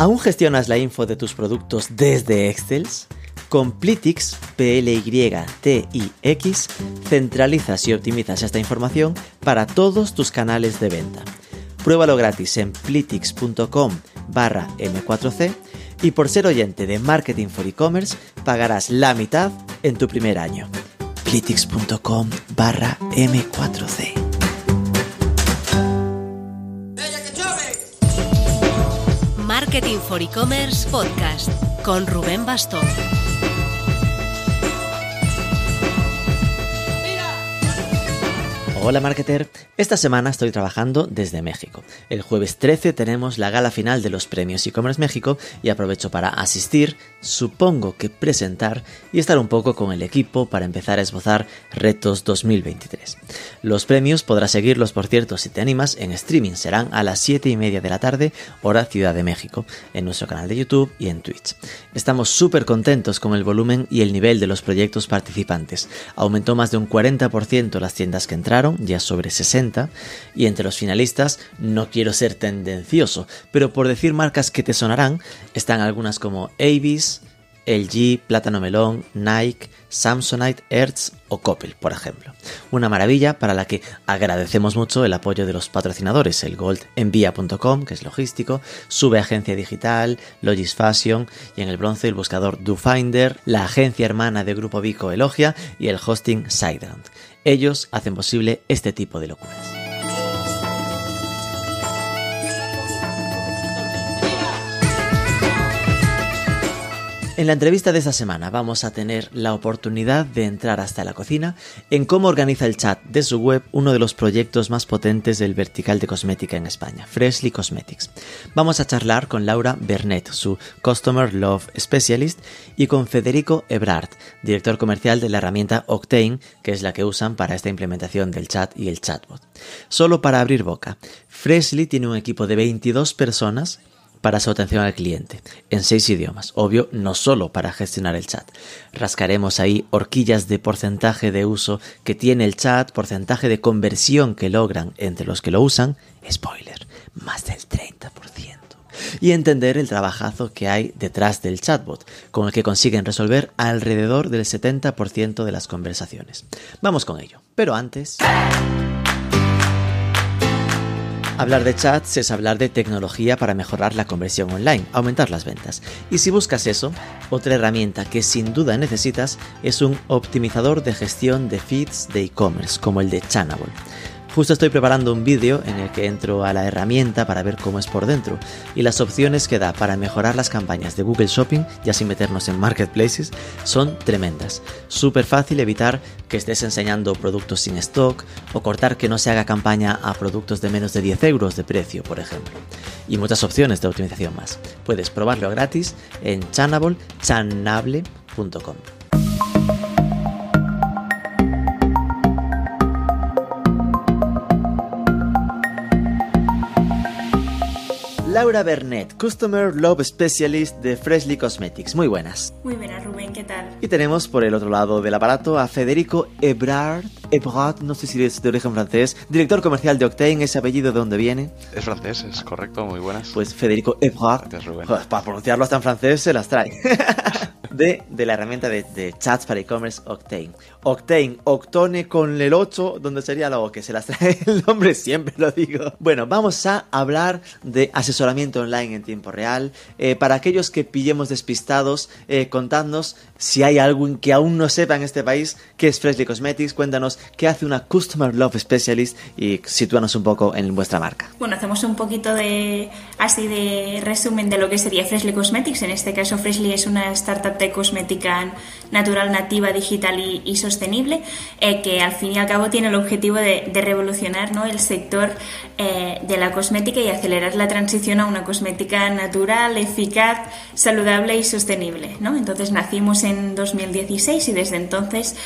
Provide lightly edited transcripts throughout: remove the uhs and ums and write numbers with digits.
¿Aún gestionas la info de tus productos desde Excel? Con Plytix, P-L-Y-T-I-X, centralizas y optimizas esta información para todos tus canales de venta. Pruébalo gratis en plytix.com/m4c y por ser oyente de Marketing for E-Commerce pagarás la mitad en tu primer año. plytix.com/m4c. Marketing for E-Commerce Podcast con Rubén Bastón. Hola marketer, esta semana estoy trabajando desde México. El jueves 13 tenemos la gala final de los Premios E-Commerce México y aprovecho para asistir, supongo que presentar y estar un poco con el equipo para empezar a esbozar retos 2023. Los premios podrás seguirlos, por cierto, si te animas, en streaming. Serán a las 7:30 de la tarde, hora Ciudad de México, en nuestro canal de YouTube y en Twitch. Estamos súper contentos con el volumen y el nivel de los proyectos participantes. Aumentó más de un 40% las tiendas que entraron, ya sobre 60, y entre los finalistas, no quiero ser tendencioso, pero por decir marcas que te sonarán, están algunas como Avis, LG, Plátano Melón, Nike, Samsonite, Hertz o Coppel, por ejemplo. Una maravilla para la que agradecemos mucho el apoyo de los patrocinadores, el goldenvia.com, que es logístico, Sube Agencia Digital, Logis Fashion, y en el bronce el buscador DoFinder, la agencia hermana de Grupo Vico Elogia y el hosting Sideland. Ellos hacen posible este tipo de locuras. En la entrevista de esta semana vamos a tener la oportunidad de entrar hasta la cocina en cómo organiza el chat de su web uno de los proyectos más potentes del vertical de cosmética en España, Freshly Cosmetics. Vamos a charlar con Laura Bernet, su Customer Love Specialist, y con Federico Ebrard, director comercial de la herramienta Octane, que es la que usan para esta implementación del chat y el chatbot. Solo para abrir boca, Freshly tiene un equipo de 22 personas para su atención al cliente, en 6 idiomas. Obvio, no solo para gestionar el chat. Rascaremos ahí horquillas de porcentaje de uso que tiene el chat, porcentaje de conversión que logran entre los que lo usan, spoiler, más del 30%. Y entender el trabajazo que hay detrás del chatbot, con el que consiguen resolver alrededor del 70% de las conversaciones. Vamos con ello, pero antes... Hablar de chats es hablar de tecnología para mejorar la conversión online, aumentar las ventas. Y si buscas eso, otra herramienta que sin duda necesitas es un optimizador de gestión de feeds de e-commerce, como el de Channable. Justo estoy preparando un vídeo en el que entro a la herramienta para ver cómo es por dentro y las opciones que da para mejorar las campañas de Google Shopping, ya sin meternos en marketplaces, son tremendas. Súper fácil evitar que estés enseñando productos sin stock o cortar que no se haga campaña a productos de menos de 10 euros de precio, por ejemplo. Y muchas opciones de optimización más. Puedes probarlo gratis en Channable.com. Laura Bernet, Customer Love Specialist de Freshly Cosmetics. Muy buenas. Muy buenas, Rubén, ¿qué tal? Y tenemos por el otro lado del aparato a Federico Ebrard, no sé si es de origen francés, director comercial de Octane, ¿ese apellido de dónde viene? Es francés, es correcto, muy buenas. Pues Federico Ebrard, gracias, Rubén. Para pronunciarlo hasta en francés se las trae. De la herramienta de chats para e-commerce Octane. Octane con el 8, donde sería la O, que se las trae el nombre, siempre lo digo. Bueno, vamos a hablar de asesoramiento online en tiempo real. Para aquellos que pillemos despistados, contadnos si hay alguien que aún no sepa en este país qué es Freshly Cosmetics. Cuéntanos qué hace una Customer Love Specialist y sitúanos un poco en vuestra marca. Bueno, hacemos un poquito de resumen de lo que sería Freshly Cosmetics. En este caso, Freshly es una startup de cosmética natural, nativa, digital y sostenible, que al fin y al cabo tiene el objetivo de revolucionar, ¿no?, el sector de la cosmética y acelerar la transición a una cosmética natural, eficaz, saludable y sostenible, ¿no? Entonces nacimos en 2016 y desde entonces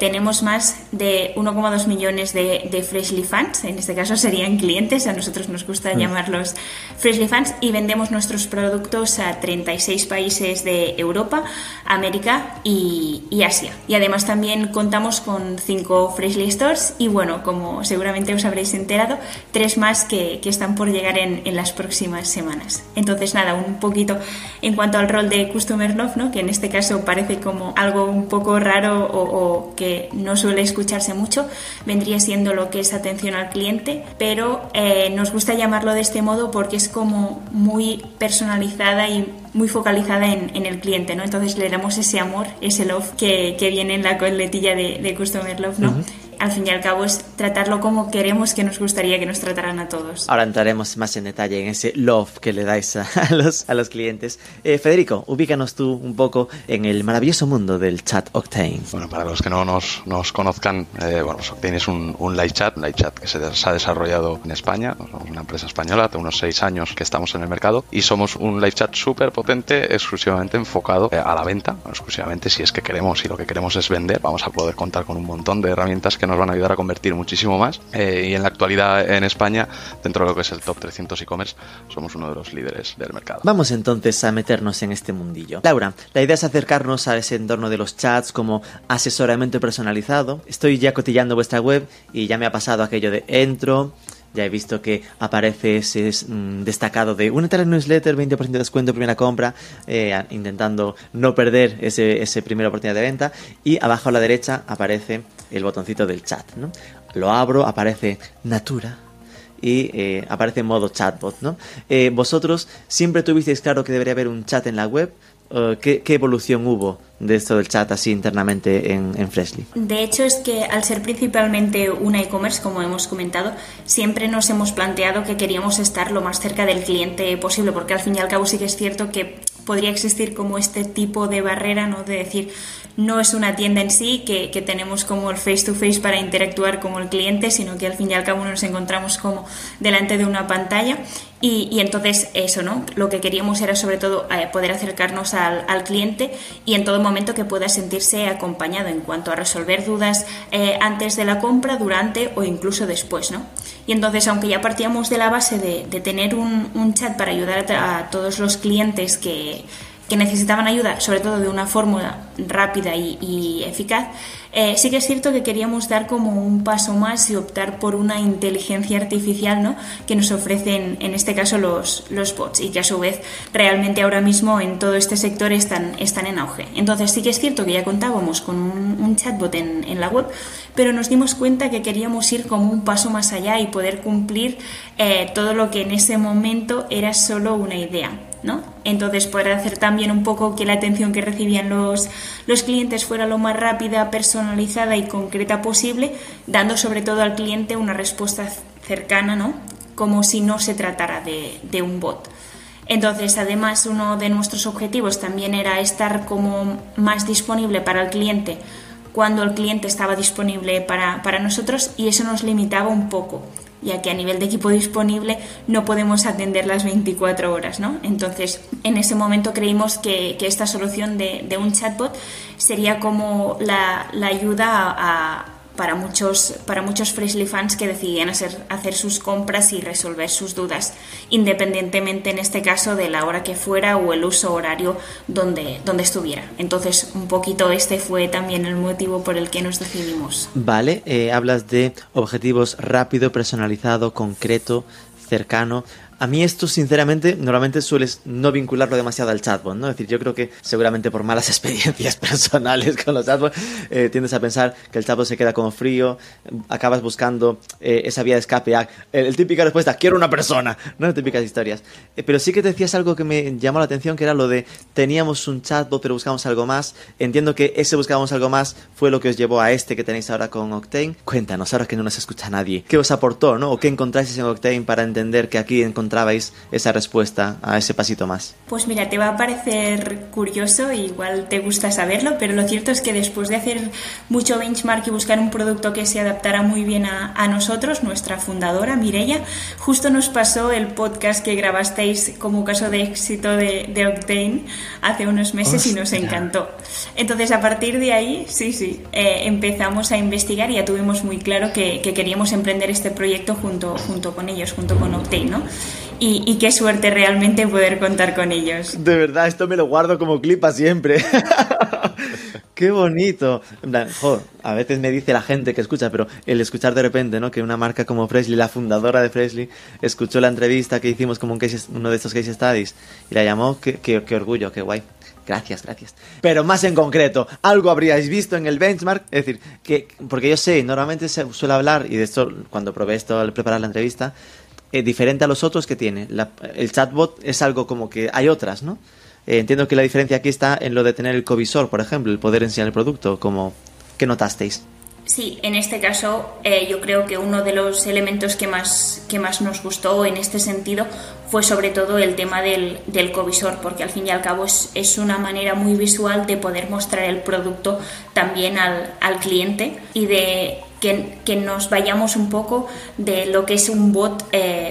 tenemos más de 1,2 millones de Freshly fans, en este caso serían clientes, a nosotros nos gusta llamarlos Freshly fans, y vendemos nuestros productos a 36 países de Europa, América y y Asia. Y además también contamos con 5 Freshly Stores y bueno, como seguramente os habréis enterado, 3 más que están por llegar en las próximas semanas. Entonces nada, un poquito en cuanto al rol de Customer Love, ¿no? Que en este caso parece como algo un poco raro o que no suele escucharse mucho, vendría siendo lo que es atención al cliente, pero nos gusta llamarlo de este modo porque es como muy personalizada y muy focalizada en el cliente, ¿no? Entonces le damos ese amor, ese love que viene en la coletilla de Customer Love, ¿no? Uh-huh. Al fin y al cabo es tratarlo como queremos, que nos gustaría que nos trataran a todos. Ahora entraremos más en detalle en ese love que le dais a los clientes. Federico, ubícanos tú un poco en el maravilloso mundo del chat Octane. Bueno, para los que no nos conozcan, Octane es un live chat que se ha desarrollado en España. Somos una empresa española, hace unos 6 años que estamos en el mercado y somos un live chat súper potente, exclusivamente enfocado a la venta. Exclusivamente si es que queremos, si lo que queremos es vender, vamos a poder contar con un montón de herramientas que nos van a ayudar a convertir muchísimo más y en la actualidad en España, dentro de lo que es el top 300 e-commerce, somos uno de los líderes del mercado. Vamos entonces a meternos en este mundillo. Laura, la idea es acercarnos a ese entorno de los chats como asesoramiento personalizado. Estoy ya cotillando vuestra web y ya me ha pasado aquello de entro, ya he visto que aparece ese destacado de únete a la newsletter, 20% de descuento, primera compra, intentando no perder ese primera oportunidad de venta, y abajo a la derecha aparece el botoncito del chat, ¿no? Lo abro, aparece Natura y aparece en modo chatbot, ¿no? Vosotros siempre tuvisteis claro que debería haber un chat en la web. ¿Qué evolución hubo de esto del chat así internamente en Freshly? De hecho es que al ser principalmente una e-commerce, como hemos comentado, siempre nos hemos planteado que queríamos estar lo más cerca del cliente posible, porque al fin y al cabo sí que es cierto que podría existir como este tipo de barrera, ¿no? De decir, no es una tienda en sí que tenemos como el face to face para interactuar como el cliente, sino que al fin y al cabo nos encontramos como delante de una pantalla y entonces eso, ¿no? Lo que queríamos era sobre todo poder acercarnos al cliente y en todo momento que pueda sentirse acompañado en cuanto a resolver dudas antes de la compra, durante o incluso después, ¿no? Y entonces, aunque ya partíamos de la base de tener un chat para ayudar a todos los clientes que necesitaban ayuda, sobre todo de una fórmula rápida y eficaz, sí que es cierto que queríamos dar como un paso más y optar por una inteligencia artificial, ¿no? Que nos ofrecen en este caso los bots y que a su vez realmente ahora mismo en todo este sector están en auge. Entonces sí que es cierto que ya contábamos con un chatbot en la web, pero nos dimos cuenta que queríamos ir como un paso más allá y poder cumplir todo lo que en ese momento era solo una idea, ¿no? Entonces poder hacer también un poco que la atención que recibían los clientes fuera lo más rápida, personalizada y concreta posible, dando sobre todo al cliente una respuesta cercana, ¿no? Como si no se tratara de un bot. Entonces, además, uno de nuestros objetivos también era estar como más disponible para el cliente cuando el cliente estaba disponible para nosotros, y eso nos limitaba un poco, ya que a nivel de equipo disponible no podemos atender las 24 horas, ¿no? Entonces, en ese momento creímos que esta solución de un chatbot sería como la ayuda para muchos Freshly fans que decidían hacer sus compras y resolver sus dudas, independientemente en este caso de la hora que fuera o el uso horario donde estuviera. Entonces, un poquito este fue también el motivo por el que nos decidimos. Vale, hablas de objetivos rápido, personalizado, concreto, cercano. A mí esto, sinceramente, normalmente sueles no vincularlo demasiado al chatbot, ¿no? Es decir, yo creo que seguramente por malas experiencias personales con los chatbots tiendes a pensar que el chatbot se queda como frío, acabas buscando esa vía de escape, el típica respuesta, quiero una persona, ¿no? Las típicas historias. Pero sí que te decías algo que me llamó la atención, que era lo de teníamos un chatbot pero buscamos algo más. Entiendo que ese buscábamos algo más fue lo que os llevó a este que tenéis ahora con Octane. Cuéntanos, ahora que no nos escucha nadie, ¿qué os aportó, no? ¿O qué encontráis en Octane para entender que aquí encontrabais esa respuesta a ese pasito más? Pues mira, te va a parecer curioso, igual te gusta saberlo, pero lo cierto es que después de hacer mucho benchmark y buscar un producto que se adaptara muy bien a nosotros, nuestra fundadora Mirella justo nos pasó el podcast que grabasteis como caso de éxito de Octane hace unos meses. ¡Hostia! Y nos encantó. Entonces a partir de ahí empezamos a investigar y ya tuvimos muy claro que queríamos emprender este proyecto junto con ellos, junto con Octane, ¿no? Y qué suerte realmente poder contar con ellos. De verdad, esto me lo guardo como clip para siempre. ¡Qué bonito! En plan, jo, a veces me dice la gente que escucha, pero el escuchar de repente, ¿no?, que una marca como Freshly, la fundadora de Freshly, escuchó la entrevista que hicimos como un uno de estos case studies y la llamó, qué orgullo, qué guay. Gracias, gracias. Pero más en concreto, algo habríais visto en el benchmark, es decir, que porque yo sé, normalmente se suele hablar, y de esto cuando probé esto al preparar la entrevista, diferente a los otros que tiene. El chatbot es algo como que hay otras, ¿no? Entiendo que la diferencia aquí está en lo de tener el covisor, por ejemplo, el poder enseñar el producto, como ¿qué notasteis? Sí, en este caso yo creo que uno de los elementos que más nos gustó en este sentido fue sobre todo el tema del covisor, porque al fin y al cabo es una manera muy visual de poder mostrar el producto también al cliente y de que nos vayamos un poco de lo que es un bot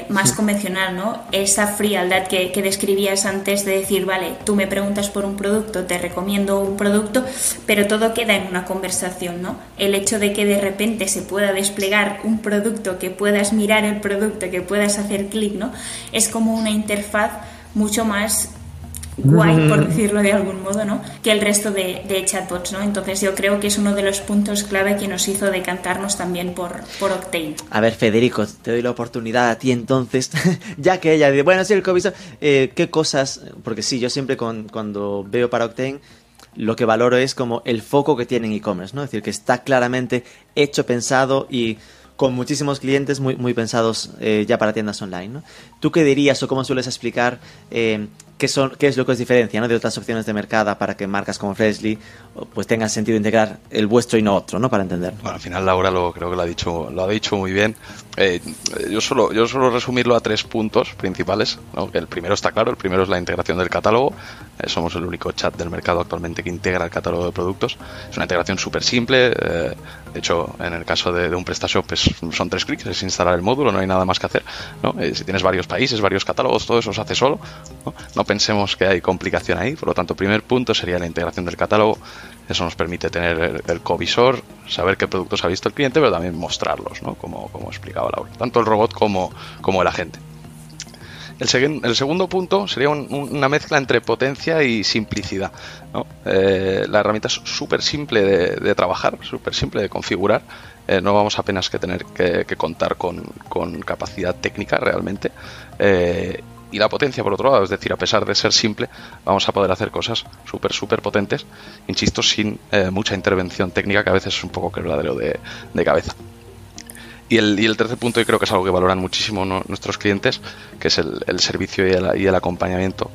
más convencional, ¿no? Esa frialdad que describías antes de decir, vale, tú me preguntas por un producto, te recomiendo un producto, pero todo queda en una conversación, ¿no? El hecho de que de repente se pueda desplegar un producto, que puedas mirar el producto, que puedas hacer clic, ¿no? Es como una interfaz mucho más guay, por decirlo de algún modo, ¿no?, que el resto de chatbots, ¿no? Entonces yo creo que es uno de los puntos clave que nos hizo decantarnos también por Octane. A ver, Federico, te doy la oportunidad a ti entonces, ya que ella dice, bueno, sí, el covisor, ¿qué cosas? Porque sí, yo siempre cuando veo para Octane, lo que valoro es como el foco que tiene en e-commerce, ¿no? Es decir, que está claramente hecho, pensado y con muchísimos clientes muy, muy pensados ya para tiendas online, ¿no? ¿Tú qué dirías o cómo sueles explicar qué es lo que os diferencia, ¿no?, de otras opciones de mercado para que marcas como Freshly pues tengan sentido integrar el vuestro y no otro, ¿no?, para entender? Bueno, al final Laura creo que lo ha dicho muy bien. Yo suelo resumirlo a 3 puntos principales, ¿no? El primero está claro, el primero es la integración del catálogo. Somos el único chat del mercado actualmente que integra el catálogo de productos. Es una integración súper simple. De hecho, en el caso de un PrestaShop pues, son 3 clics, es instalar el módulo, no hay nada más que hacer, ¿no? Si tienes varios países, varios catálogos, todo eso se hace solo, ¿no? No pensemos que hay complicación ahí. Por lo tanto, primer punto sería la integración del catálogo. Eso nos permite tener el covisor, saber qué productos ha visto el cliente, pero también mostrarlos, ¿no?, como explicaba Laura, tanto el robot como el agente. El segundo punto sería una mezcla entre potencia y simplicidad, ¿no? La herramienta es súper simple de trabajar, súper simple de configurar. No vamos apenas que tener que contar con capacidad técnica realmente. Y la potencia, por otro lado, es decir, a pesar de ser simple, vamos a poder hacer cosas súper, súper potentes, insisto, sin mucha intervención técnica, que a veces es un poco quebradero de cabeza. Y el tercer punto, y creo que es algo que valoran muchísimo, ¿no?, nuestros clientes, que es el servicio y el acompañamiento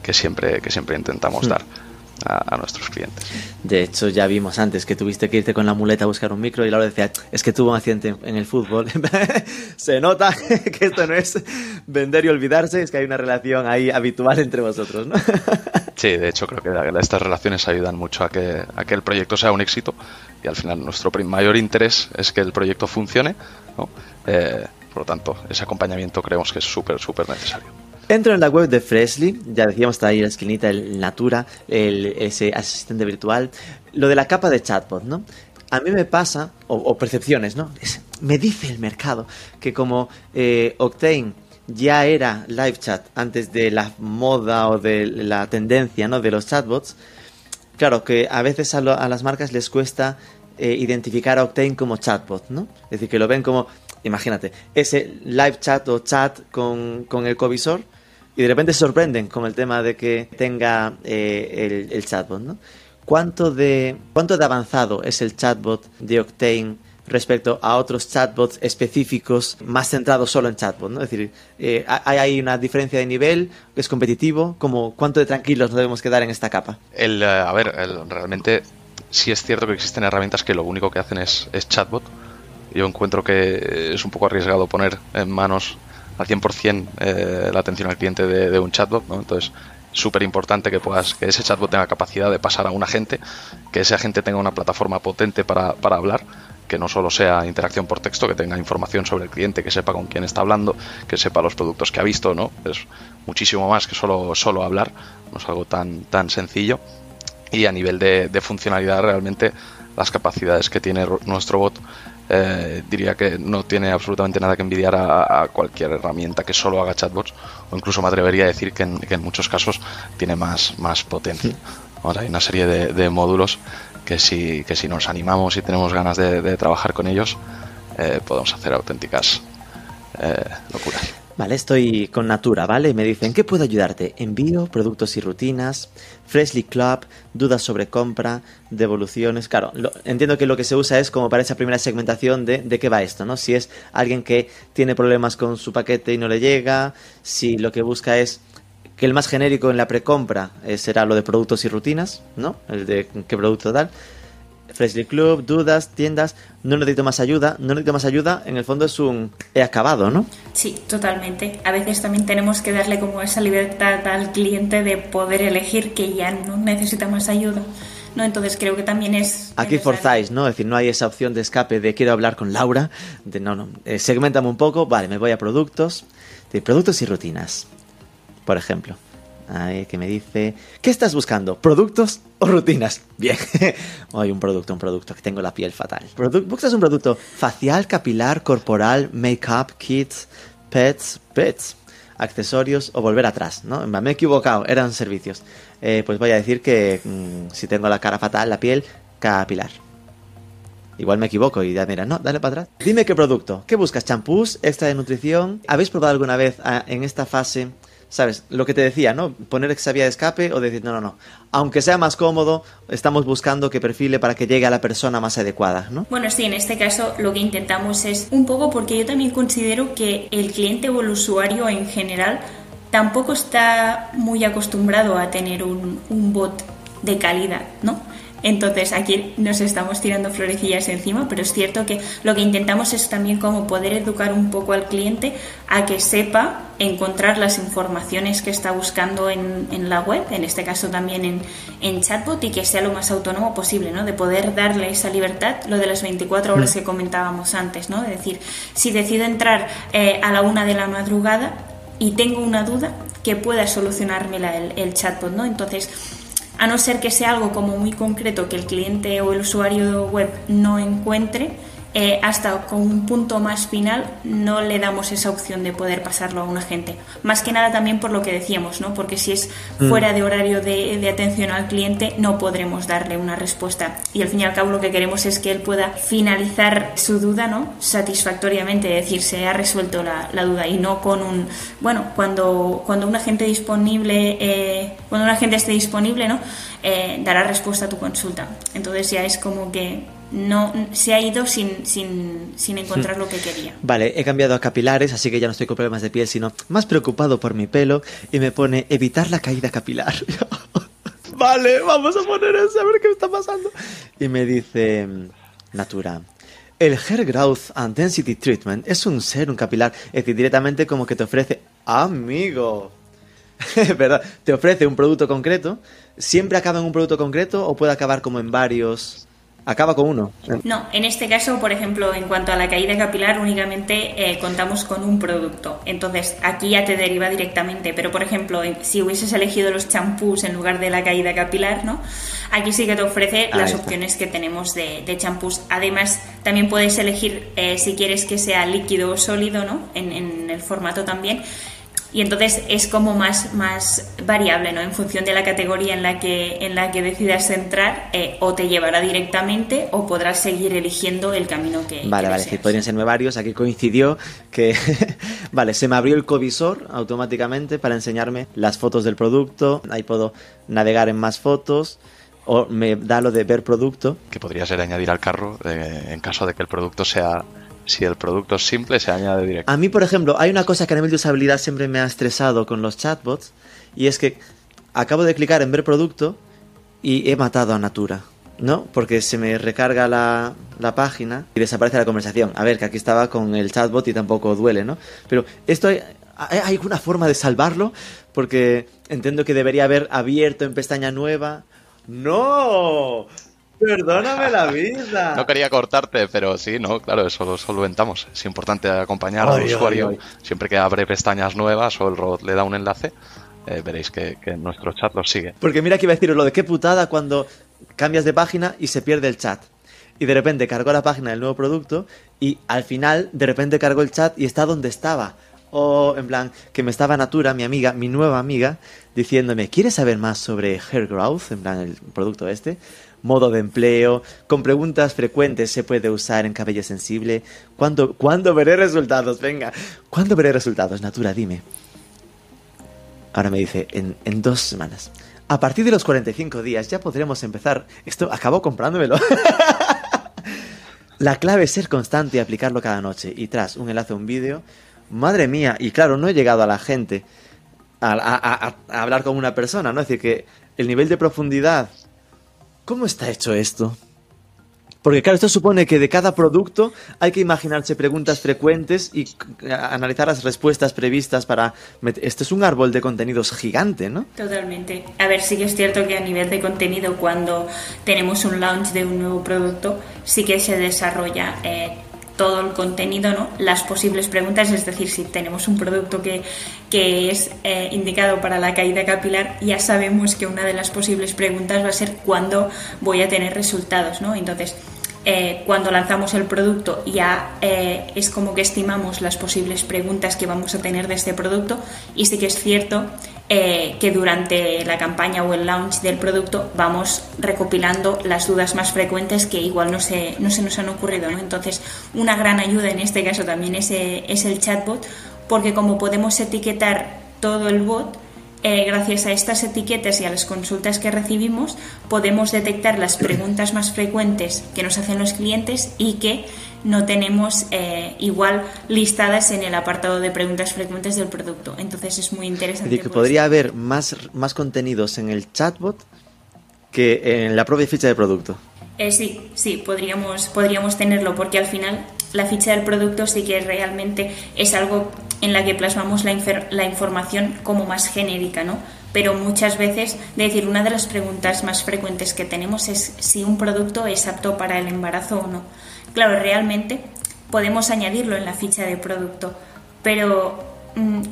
que siempre intentamos dar a nuestros clientes. De hecho, ya vimos antes que tuviste que irte con la muleta a buscar un micro y Laura decía, es que tuvo un accidente en el fútbol. Se nota que esto no es vender y olvidarse, es que hay una relación ahí habitual entre vosotros, ¿no? Sí, de hecho creo que estas relaciones ayudan mucho a que el proyecto sea un éxito, y al final nuestro mayor interés es que el proyecto funcione, ¿no? Por lo tanto, ese acompañamiento creemos que es súper, súper necesario. Entro en la web de Freshly, ya decíamos, está ahí en la esquinita el Natura, ese asistente virtual, lo de la capa de chatbot, ¿no? A mí me pasa, o percepciones, ¿no? Me dice el mercado que como Octane ya era live chat antes de la moda o de la tendencia, ¿no?, de los chatbots, claro que a veces a las marcas les cuesta identificar a Octane como chatbot, ¿no? Es decir, que lo ven como, imagínate, ese live chat o chat con el covisor, y de repente se sorprenden con el tema de que tenga el chatbot, ¿no? ¿Cuánto de avanzado es el chatbot de Octane respecto a otros chatbots específicos más centrados solo en chatbot, ¿no? Es decir, ¿hay una diferencia de nivel? ¿Es competitivo? ¿Cuánto de tranquilos nos debemos quedar en esta capa? Realmente sí es cierto que existen herramientas que lo único que hacen es chatbot. Yo encuentro que es un poco arriesgado poner en manos al 100% la atención al cliente de un chatbot, ¿no? Entonces, súper importante que ese chatbot tenga capacidad de pasar a un agente, que ese agente tenga una plataforma potente para hablar, que no solo sea interacción por texto, que tenga información sobre el cliente, que sepa con quién está hablando, que sepa los productos que ha visto, ¿no? Es muchísimo más que solo hablar, no es algo tan sencillo. Y a nivel de funcionalidad, realmente las capacidades que tiene nuestro bot diría que no tiene absolutamente nada que envidiar a cualquier herramienta que solo haga chatbots, o incluso me atrevería a decir que en muchos casos tiene más potencia. Ahora hay una serie de módulos que si nos animamos y tenemos ganas de trabajar con ellos, podemos hacer auténticas locuras. Vale, estoy con Natura, ¿vale? Me dicen, ¿qué puedo ayudarte? Envío, productos y rutinas, Freshly Club, dudas sobre compra, devoluciones... Claro, entiendo que lo que se usa es como para esa primera segmentación de qué va esto, ¿no? Si es alguien que tiene problemas con su paquete y no le llega, si lo que busca es... que el más genérico en la precompra será lo de productos y rutinas, ¿no? El de qué producto tal... Freshly Club, dudas, tiendas, no necesito más ayuda, en el fondo es un he acabado, ¿no? Sí, totalmente. A veces también tenemos que darle como esa libertad al cliente de poder elegir, que ya no necesita más ayuda, ¿no? Entonces creo que también es... Aquí forzáis, ¿no? Es decir, no hay esa opción de escape de quiero hablar con Laura, de no, segmentame un poco, vale, me voy a productos y rutinas, por ejemplo. A ver, que me dice... ¿Qué estás buscando? ¿Productos o rutinas? Bien. Hoy un producto, que tengo la piel fatal. ¿Buscas un producto facial, capilar, corporal, make-up, kits, pets, accesorios o volver atrás? ¿No? Me he equivocado, eran servicios. Pues voy a decir que si tengo la cara fatal, la piel, capilar. Igual me equivoco y ya mira, no, dale para atrás. Dime qué producto. ¿Qué buscas? ¿Champús? ¿Extra de nutrición? ¿Habéis probado alguna vez en esta fase... ¿Sabes? Lo que te decía, ¿no? Poner esa vía de escape o decir, no. Aunque sea más cómodo, estamos buscando que perfile para que llegue a la persona más adecuada, ¿no? Bueno, sí, en este caso lo que intentamos es un poco, porque yo también considero que el cliente o el usuario en general tampoco está muy acostumbrado a tener un bot de calidad, ¿no? Entonces aquí nos estamos tirando florecillas encima, pero es cierto que lo que intentamos es también como poder educar un poco al cliente a que sepa encontrar las informaciones que está buscando en la web, en este caso también en chatbot, y que sea lo más autónomo posible, ¿no? De poder darle esa libertad, lo de las 24 horas que comentábamos antes, ¿no? Es decir, si decido entrar a la 1 de la madrugada y tengo una duda, que pueda solucionármela el chatbot, ¿no? Entonces... A no ser que sea algo como muy concreto que el cliente o el usuario web no encuentre, hasta con un punto más final no le damos esa opción de poder pasarlo a un agente. Más que nada también por lo que decíamos, ¿no? Porque si es fuera de horario de atención al cliente no podremos darle una respuesta. Y al fin y al cabo lo que queremos es que él pueda finalizar su duda, ¿no? Satisfactoriamente, es decir, se ha resuelto la duda, y no con un... Bueno, cuando un agente disponible... Cuando un agente esté disponible, ¿no? Dará respuesta a tu consulta. Entonces ya es como que no se ha ido sin encontrar lo que quería. Vale, he cambiado a capilares, así que ya no estoy con problemas de piel, sino más preocupado por mi pelo, y me pone evitar la caída capilar. Vale, vamos a poner eso, a ver qué está pasando. Y me dice Natura, el Hair Growth and Density Treatment es un serum capilar, es decir, directamente como que te ofrece, amigo... ¿Verdad? Te ofrece un producto concreto. ¿Siempre acaba en un producto concreto o puede acabar como en varios? ¿Acaba con uno? No, en este caso, por ejemplo, en cuanto a la caída capilar, únicamente contamos con un producto. Entonces, aquí ya te deriva directamente. Pero, por ejemplo, si hubieses elegido los champús en lugar de la caída capilar, ¿no? Aquí sí que te ofrece las opciones que tenemos de champús. Además, también puedes elegir si quieres que sea líquido o sólido, ¿no? En el formato también. Y entonces es como más variable, ¿no? En función de la categoría en la que decidas entrar, o te llevará directamente o podrás seguir eligiendo el camino que deseas. Vale, sí, podrían serme varios. Aquí coincidió que... Vale, se me abrió el covisor automáticamente para enseñarme las fotos del producto. Ahí puedo navegar en más fotos. O me da lo de ver producto. Que podría ser añadir al carro en caso de que el producto sea... Si el producto es simple, se añade directo. A mí, por ejemplo, hay una cosa que a nivel de usabilidad siempre me ha estresado con los chatbots, y es que acabo de clicar en ver producto y he matado a Natura, ¿no? Porque se me recarga la página y desaparece la conversación. A ver, que aquí estaba con el chatbot y tampoco duele, ¿no? Pero esto... ¿Hay alguna forma de salvarlo? Porque entiendo que debería haber abierto en pestaña nueva. ¡No! Perdóname la vida. No quería cortarte, pero sí, no, claro, eso lo solventamos. Es importante acompañar al usuario. Siempre que abre pestañas nuevas o el robot le da un enlace, veréis que nuestro chat lo sigue. Porque mira que iba a deciros lo de qué putada cuando cambias de página y se pierde el chat. y de repente cargó la página del nuevo producto y al final de repente cargó el chat y está donde estaba. O en plan, que me estaba Natura, mi amiga, mi nueva amiga, diciéndome, ¿quieres saber más sobre hair growth? En plan, el producto este. Modo de empleo, con preguntas frecuentes, ¿se puede usar en cabello sensible? ¿Cuándo veré resultados? Venga, ¿cuándo veré resultados? Natura, dime. Ahora me dice, en 2 semanas. A partir de los 45 días ya podremos empezar. Esto acabo comprándomelo. La clave es ser constante y aplicarlo cada noche. Y tras un enlace a un vídeo. Madre mía, y claro, no he llegado a la gente a hablar con una persona, ¿no? Es decir, que el nivel de profundidad. ¿Cómo está hecho esto? Porque claro, esto supone que de cada producto hay que imaginarse preguntas frecuentes y analizar las respuestas previstas para... Esto es un árbol de contenidos gigante, ¿no? Totalmente. A ver, sí que es cierto que a nivel de contenido, cuando tenemos un launch de un nuevo producto, sí que se desarrolla... todo el contenido, ¿no? Las posibles preguntas, es decir, si tenemos un producto que es indicado para la caída capilar, ya sabemos que una de las posibles preguntas va a ser cuándo voy a tener resultados, ¿no? Entonces, cuando lanzamos el producto ya es como que estimamos las posibles preguntas que vamos a tener de este producto y sí que es cierto que durante la campaña o el launch del producto vamos recopilando las dudas más frecuentes que igual no se nos han ocurrido, ¿no? Entonces, una gran ayuda en este caso también es el chatbot, porque como podemos etiquetar todo el bot, gracias a estas etiquetas y a las consultas que recibimos, podemos detectar las preguntas más frecuentes que nos hacen los clientes y que no tenemos igual listadas en el apartado de preguntas frecuentes del producto. Entonces es muy interesante. Es decir, que podría haber más contenidos en el chatbot que en la propia ficha de producto. Sí, podríamos tenerlo, porque al final la ficha del producto sí que realmente es algo en la que plasmamos la información como más genérica, ¿no? Pero muchas veces, es decir, una de las preguntas más frecuentes que tenemos es si un producto es apto para el embarazo o no. Claro, realmente podemos añadirlo en la ficha de producto, pero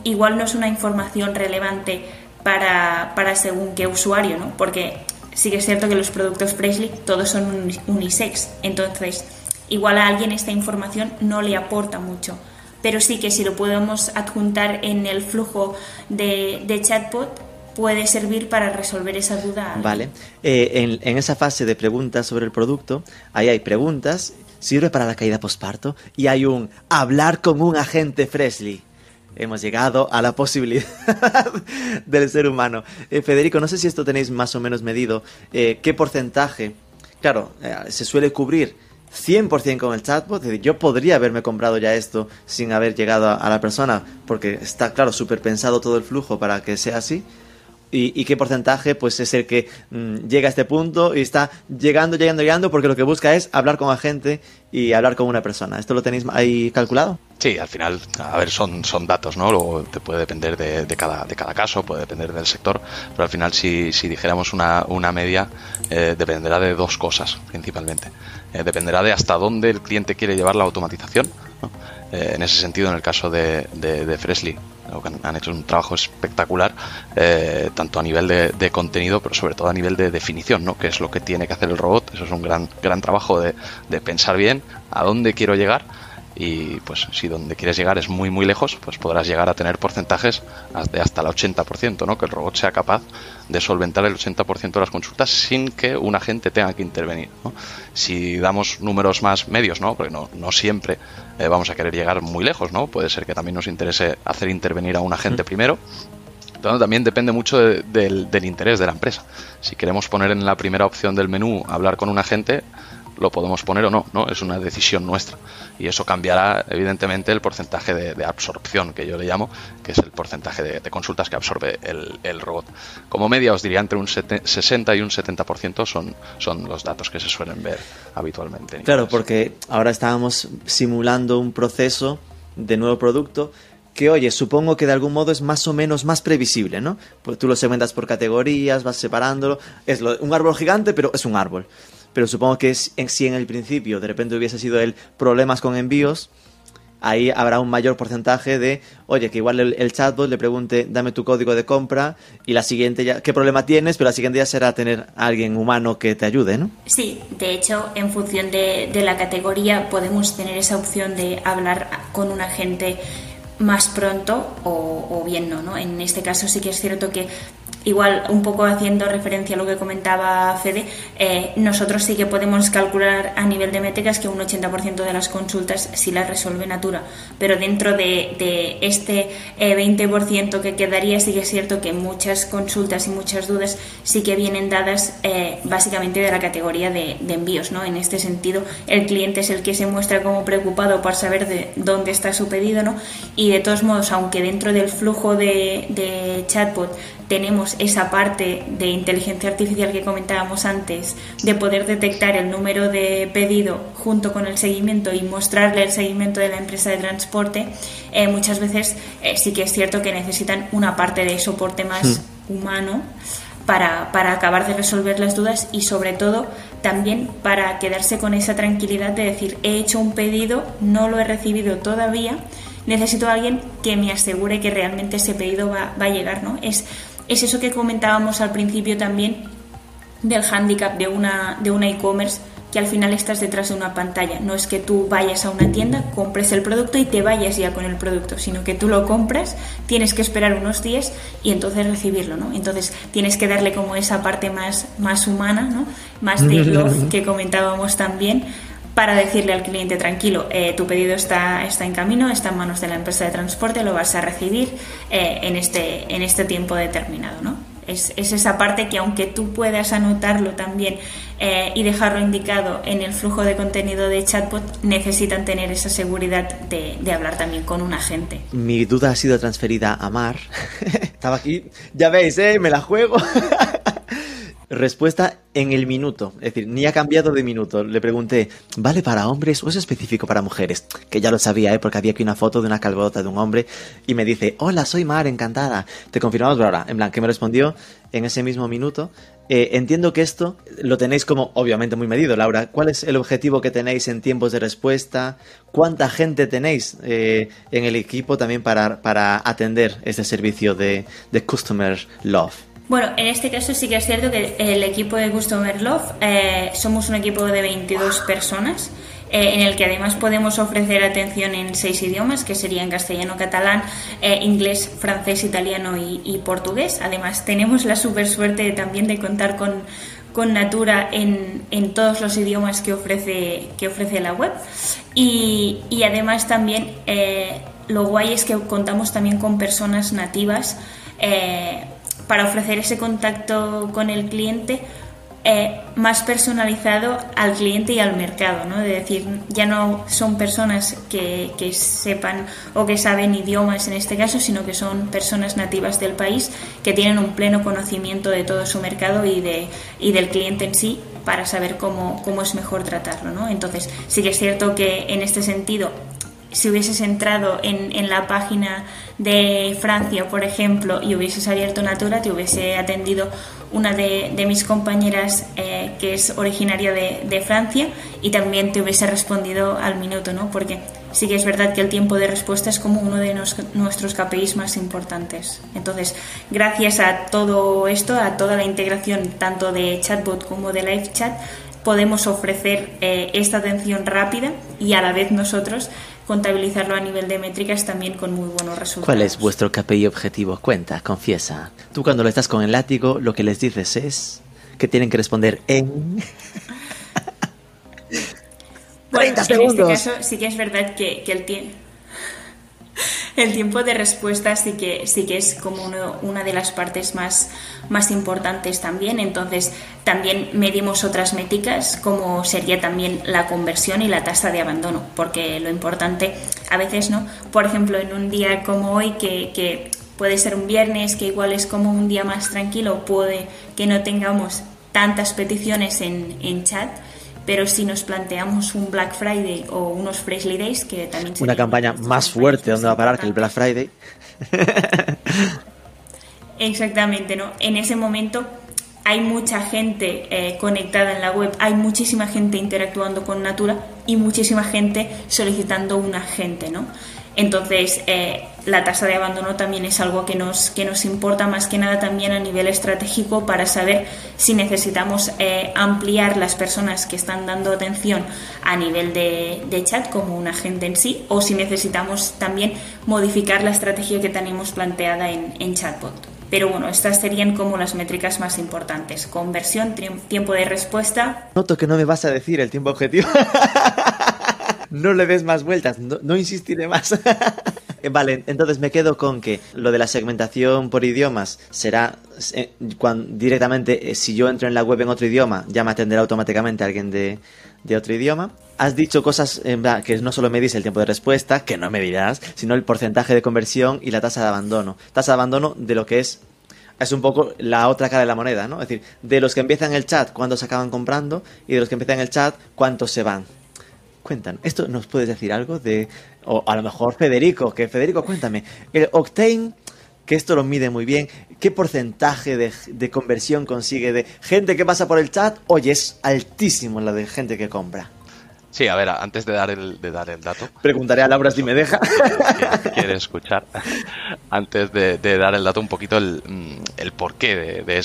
igual no es una información relevante para según qué usuario, ¿no? Porque sí que es cierto que los productos Freshly todos son unisex, entonces igual a alguien esta información no le aporta mucho. Pero sí que si lo podemos adjuntar en el flujo de chatbot, puede servir para resolver esa duda. Vale. En esa fase de preguntas sobre el producto, ahí hay preguntas, sirve para la caída posparto, y hay un hablar con un agente Freshly. Hemos llegado a la posibilidad del ser humano. Federico, no sé si esto tenéis más o menos medido. ¿Qué porcentaje? Claro, se suele cubrir 100% con el chatbot. Es decir, yo podría haberme comprado ya esto sin haber llegado a la persona, porque está, claro, súper pensado todo el flujo para que sea así. ¿Y qué porcentaje pues es el que llega a este punto y está llegando, porque lo que busca es hablar con la gente y hablar con una persona? ¿Esto lo tenéis ahí calculado? Sí, al final, a ver, son datos, ¿no? Luego te puede depender de cada caso, puede depender del sector, pero al final si dijéramos una media, dependerá de 2 cosas principalmente. Dependerá de hasta dónde el cliente quiere llevar la automatización, ¿no? En ese sentido, en el caso de Freshly, han hecho un trabajo espectacular, tanto a nivel de contenido, pero sobre todo a nivel de definición, ¿no? ¿Qué es lo que tiene que hacer el robot? Eso es un gran trabajo de pensar bien a dónde quiero llegar, y pues si donde quieres llegar es muy muy lejos, pues podrás llegar a tener porcentajes hasta el 80%, ¿no? Que el robot sea capaz de solventar el 80% de las consultas sin que un agente tenga que intervenir, ¿no? Si damos números más medios, ¿no? Porque no siempre vamos a querer llegar muy lejos, ¿no? Puede ser que también nos interese hacer intervenir a un agente primero. Entonces, también depende mucho del interés de la empresa. Si queremos poner en la primera opción del menú hablar con un agente, lo podemos poner o no, es una decisión nuestra, y eso cambiará evidentemente el porcentaje de absorción, que yo le llamo, que es el porcentaje de consultas que absorbe el robot. Como media os diría entre un 60 y un 70% son los datos que se suelen ver habitualmente. Claro, porque ahora estábamos simulando un proceso de nuevo producto que, oye, supongo que de algún modo es más o menos más previsible, ¿no? Pues tú lo segmentas por categorías, vas separándolo, es un árbol gigante, pero es un árbol. Pero supongo que si en el principio de repente hubiese sido el problemas con envíos, ahí habrá un mayor porcentaje de, oye, que igual el chatbot le pregunte, dame tu código de compra, y la siguiente ya, ¿qué problema tienes? Pero la siguiente ya será tener a alguien humano que te ayude, ¿no? Sí, de hecho, en función de la categoría podemos tener esa opción de hablar con un agente más pronto o bien no, ¿no? En este caso sí que es cierto que, igual un poco haciendo referencia a lo que comentaba Fede, nosotros sí que podemos calcular a nivel de métricas que un 80% de las consultas sí las resuelve Natura, pero dentro de este 20% que quedaría sí que es cierto que muchas consultas y muchas dudas sí que vienen dadas básicamente de la categoría de envíos, ¿no? En este sentido, el cliente es el que se muestra como preocupado por saber de dónde está su pedido, ¿no? Y de todos modos, aunque dentro del flujo de chatbot tenemos esa parte de inteligencia artificial que comentábamos antes, de poder detectar el número de pedido junto con el seguimiento y mostrarle el seguimiento de la empresa de transporte, muchas veces sí que es cierto que necesitan una parte de soporte más humano para acabar de resolver las dudas y sobre todo también para quedarse con esa tranquilidad de decir, he hecho un pedido, no lo he recibido todavía, necesito a alguien que me asegure que realmente ese pedido va a llegar, ¿no? Es eso que comentábamos al principio también del hándicap de una e-commerce, que al final estás detrás de una pantalla. No es que tú vayas a una tienda, compres el producto y te vayas ya con el producto, sino que tú lo compras, tienes que esperar unos días y entonces recibirlo, ¿no? Entonces tienes que darle como esa parte más humana, ¿no? Más de love que comentábamos también, para decirle al cliente, tranquilo, tu pedido está en camino, está en manos de la empresa de transporte, lo vas a recibir en este tiempo determinado, ¿no? Es esa parte que aunque tú puedas anotarlo también y dejarlo indicado en el flujo de contenido de chatbot, necesitan tener esa seguridad de hablar también con un agente. Mi duda ha sido transferida a Mar. Estaba aquí, ya veis, me la juego. Respuesta en el minuto, es decir, ni ha cambiado de minuto. Le pregunté, ¿vale para hombres o es específico para mujeres? Que ya lo sabía, porque había aquí una foto de una calvota de un hombre y me dice, hola, soy Mar, encantada. Te confirmamos, Laura. En plan, que me respondió en ese mismo minuto. Entiendo que esto lo tenéis como obviamente muy medido, Laura. ¿Cuál es el objetivo que tenéis en tiempos de respuesta? ¿Cuánta gente tenéis en el equipo también para atender este servicio de Customer Love? Bueno, en este caso sí que es cierto que el equipo de Customer Love somos un equipo de 22 personas en el que además podemos ofrecer atención en 6 idiomas, que serían castellano, catalán, inglés, francés, italiano y portugués. Además tenemos la super suerte también de contar con Natura en todos los idiomas que ofrece la web y además también lo guay es que contamos también con personas nativas para ofrecer ese contacto con el cliente más personalizado al cliente y al mercado, ¿no? De decir, ya no son personas que sepan o que saben idiomas en este caso, sino que son personas nativas del país que tienen un pleno conocimiento de todo su mercado y del cliente en sí para saber cómo es mejor tratarlo, ¿no? Entonces, sí que es cierto que en este sentido, si hubieses entrado en la página de Francia, por ejemplo, y hubieses abierto Natura, te hubiese atendido una de mis compañeras que es originaria de Francia y también te hubiese respondido al minuto, ¿no? Porque sí que es verdad que el tiempo de respuesta es como uno de nuestros KPIs más importantes. Entonces, gracias a todo esto, a toda la integración tanto de chatbot como de live chat, podemos ofrecer esta atención rápida y a la vez nosotros contabilizarlo a nivel de métricas también con muy buenos resultados. ¿Cuál es vuestro KPI objetivo? Cuenta, confiesa. Tú cuando lo estás con el látigo, lo que les dices es que tienen que responder en 30 segundos. En este caso sí que es verdad que el tiempo de respuesta sí que es como una de las partes más importantes también. Entonces también medimos otras métricas como sería también la conversión y la tasa de abandono, porque lo importante a veces, ¿no? Por ejemplo, en un día como hoy que puede ser un viernes, que igual es como un día más tranquilo, puede que no tengamos tantas peticiones en chat. Pero si nos planteamos un Black Friday o unos Freshly Days, que también una campaña más fuerte, ¿dónde va a parar que el Black Friday? Exactamente, ¿no? En ese momento hay mucha gente conectada en la web, hay muchísima gente interactuando con Natura, y muchísima gente solicitando un agente, ¿no? Entonces, la tasa de abandono también es algo que nos importa más que nada también a nivel estratégico para saber si necesitamos ampliar las personas que están dando atención a nivel de chat como un agente en sí, o si necesitamos también modificar la estrategia que tenemos planteada en chatbot. Pero bueno, estas serían como las métricas más importantes. Conversión, tiempo de respuesta... Noto que no me vas a decir el tiempo objetivo. No le des más vueltas, no insistiré más. Vale, entonces me quedo con que lo de la segmentación por idiomas será directamente, si yo entro en la web en otro idioma, ya me atenderá automáticamente alguien de otro idioma. Has dicho cosas que no solo me dice el tiempo de respuesta, que no me dirás, sino el porcentaje de conversión y la tasa de abandono. Tasa de abandono de lo que es un poco la otra cara de la moneda, ¿no? Es decir, de los que empiezan el chat, cuántos se acaban comprando, y de los que empiezan el chat, cuántos se van. Cuentan, ¿esto nos puedes decir algo de...? O a lo mejor Federico, cuéntame, el Octane, que esto lo mide muy bien, ¿qué porcentaje de conversión consigue de gente que pasa por el chat? Oye, es altísimo la de gente que compra. Sí, a ver, antes de dar el dato... Preguntaré a Laura si me deja. Quiere escuchar. Antes de dar el dato, un poquito el porqué de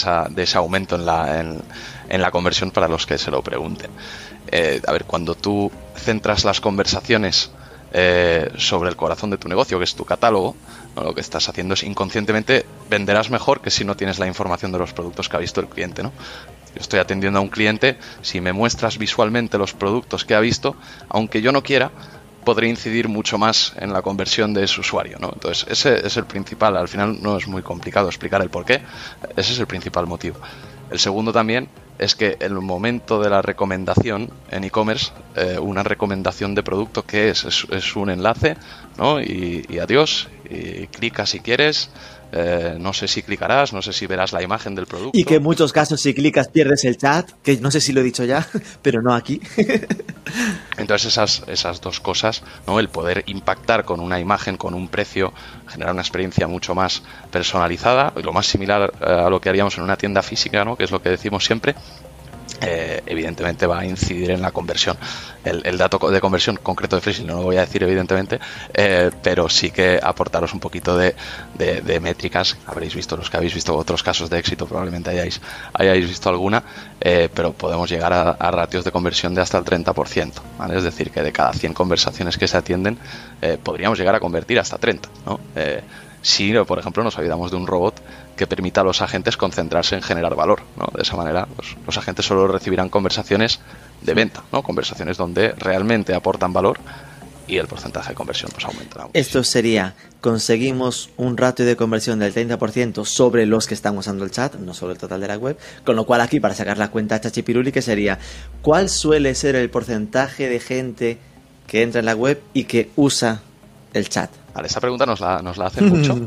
ese aumento en la conversión para los que se lo pregunten. A ver, cuando tú centras las conversaciones sobre el corazón de tu negocio, que es tu catálogo, ¿no? Lo que estás haciendo es, inconscientemente, venderás mejor que si no tienes la información de los productos que ha visto el cliente, ¿no? Yo estoy atendiendo a un cliente, si me muestras visualmente los productos que ha visto, aunque yo no quiera, podré incidir mucho más en la conversión de ese usuario, ¿no? Entonces, ese es el principal. Al final no es muy complicado explicar el porqué. Ese es el principal motivo. El segundo también es que el momento de la recomendación en e-commerce, una recomendación de producto, ¿qué es? Es un enlace, ¿no? Y adiós, y clica si quieres... no sé si clicarás, no sé si verás la imagen del producto. Y que en muchos casos si clicas pierdes el chat, que no sé si lo he dicho ya, pero no aquí. Entonces esas dos cosas, ¿no? El poder impactar con una imagen, con un precio, generar una experiencia mucho más personalizada, lo más similar a lo que haríamos en una tienda física, ¿no? Que es lo que decimos siempre. Evidentemente va a incidir en la conversión. El dato de conversión concreto de Freshly no lo voy a decir, evidentemente, pero sí que aportaros un poquito de métricas. Habréis visto, los que habéis visto otros casos de éxito, probablemente hayáis visto alguna, pero podemos llegar a ratios de conversión de hasta el 30%, ¿vale? Es decir, que de cada 100 conversaciones que se atienden, podríamos llegar a convertir hasta 30, ¿no? Si, por ejemplo, nos ayudamos de un robot que permita a los agentes concentrarse en generar valor, ¿no? De esa manera, los agentes solo recibirán conversaciones de venta, ¿no? Conversaciones donde realmente aportan valor y el porcentaje de conversión pues aumentará. Esto sería, conseguimos un ratio de conversión del 30% sobre los que están usando el chat, no sobre el total de la web, con lo cual aquí, para sacar la cuenta chachipiruli, que sería, ¿cuál suele ser el porcentaje de gente que entra en la web y que usa el chat? Vale, esa pregunta nos la hacen mucho.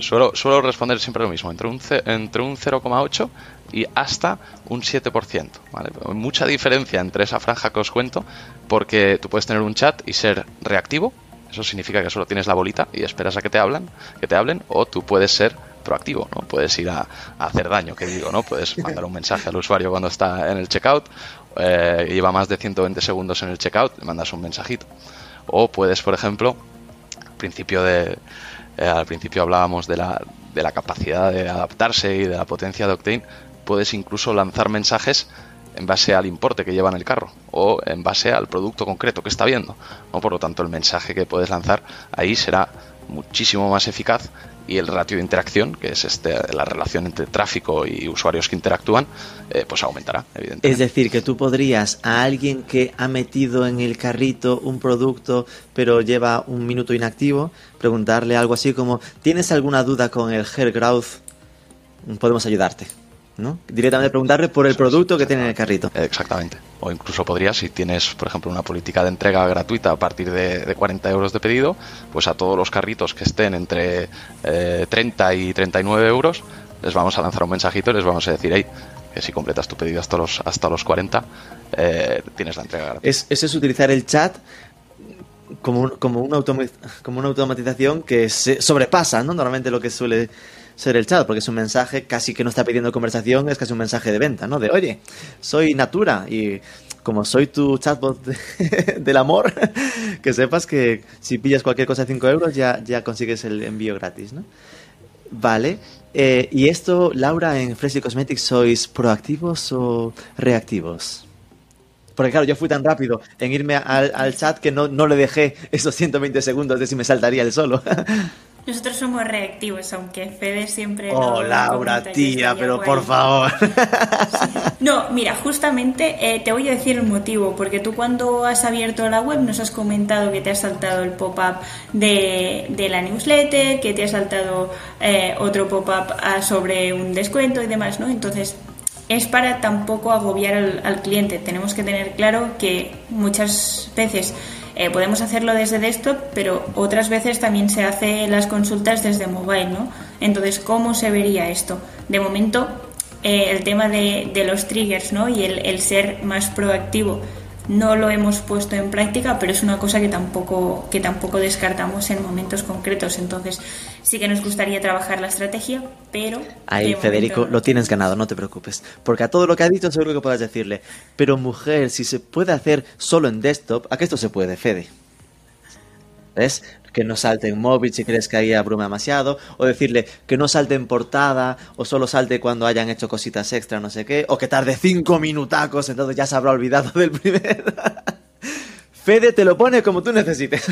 Suelo responder siempre lo mismo, entre un 0,8 y hasta un 7%. ¿Vale? Mucha diferencia entre esa franja que os cuento, porque tú puedes tener un chat y ser reactivo, eso significa que solo tienes la bolita y esperas a que te hablen, o tú puedes ser proactivo, ¿no? Puedes ir a hacer daño, que digo, ¿no? Puedes mandar un mensaje al usuario cuando está en el checkout, lleva más de 120 segundos en el checkout, le mandas un mensajito. O puedes, por ejemplo, al principio hablábamos de la capacidad de adaptarse y de la potencia de Octane, puedes incluso lanzar mensajes en base al importe que lleva en el carro o en base al producto concreto que está viendo, ¿no? Por lo tanto, el mensaje que puedes lanzar ahí será muchísimo más eficaz y el ratio de interacción, que es la relación entre tráfico y usuarios que interactúan, pues aumentará, evidentemente. Es decir, que tú podrías a alguien que ha metido en el carrito un producto pero lleva un minuto inactivo, preguntarle algo así como, ¿tienes alguna duda con el hair growth? Podemos ayudarte, ¿no? Directamente preguntarle por el producto que tiene en el carrito. Exactamente. O incluso podrías, si tienes, por ejemplo, una política de entrega gratuita a partir de 40 euros de pedido, pues a todos los carritos que estén entre 30 y 39 euros, les vamos a lanzar un mensajito y les vamos a decir, hey, que si completas tu pedido hasta los 40, tienes la entrega gratuita. Es utilizar el chat como una automatización que se sobrepasa, ¿no? Normalmente lo que suele ser el chat, porque es un mensaje casi que no está pidiendo conversación, es casi un mensaje de venta, ¿no? De, oye, soy Natura y como soy tu chatbot del amor, que sepas que si pillas cualquier cosa de 5 euros ya consigues el envío gratis, ¿no? Vale. ¿Y esto, Laura, en Freshly Cosmetics sois proactivos o reactivos? Porque claro, yo fui tan rápido en irme al chat que no le dejé esos 120 segundos de si me saltaría él solo. Nosotros somos reactivos, aunque Fede siempre... ¡Oh, Laura, tía, pero por favor! Sí. No, mira, justamente te voy a decir el motivo, porque tú cuando has abierto la web nos has comentado que te ha saltado el pop-up de la newsletter, que te ha saltado otro pop-up sobre un descuento y demás, ¿no? Entonces, es para tampoco agobiar al cliente. Tenemos que tener claro que muchas veces... podemos hacerlo desde desktop, pero otras veces también se hacen las consultas desde mobile, ¿no? Entonces, ¿cómo se vería esto? De momento, el tema de los triggers, ¿no? Y el ser más proactivo no lo hemos puesto en práctica, pero es una cosa que tampoco descartamos en momentos concretos. Entonces, sí que nos gustaría trabajar la estrategia, pero... Ahí, Federico, lo tienes ganado, no te preocupes. Porque a todo lo que ha dicho seguro que podrás decirle, pero mujer, si se puede hacer solo en desktop, ¿a qué esto se puede, Fede? ¿Ves? Que no salte en móvil si crees que ahí abruma demasiado, o decirle que no salte en portada, o solo salte cuando hayan hecho cositas extra, no sé qué, o que tarde 5 minutacos, entonces ya se habrá olvidado del primer. Fede te lo pone como tú necesites.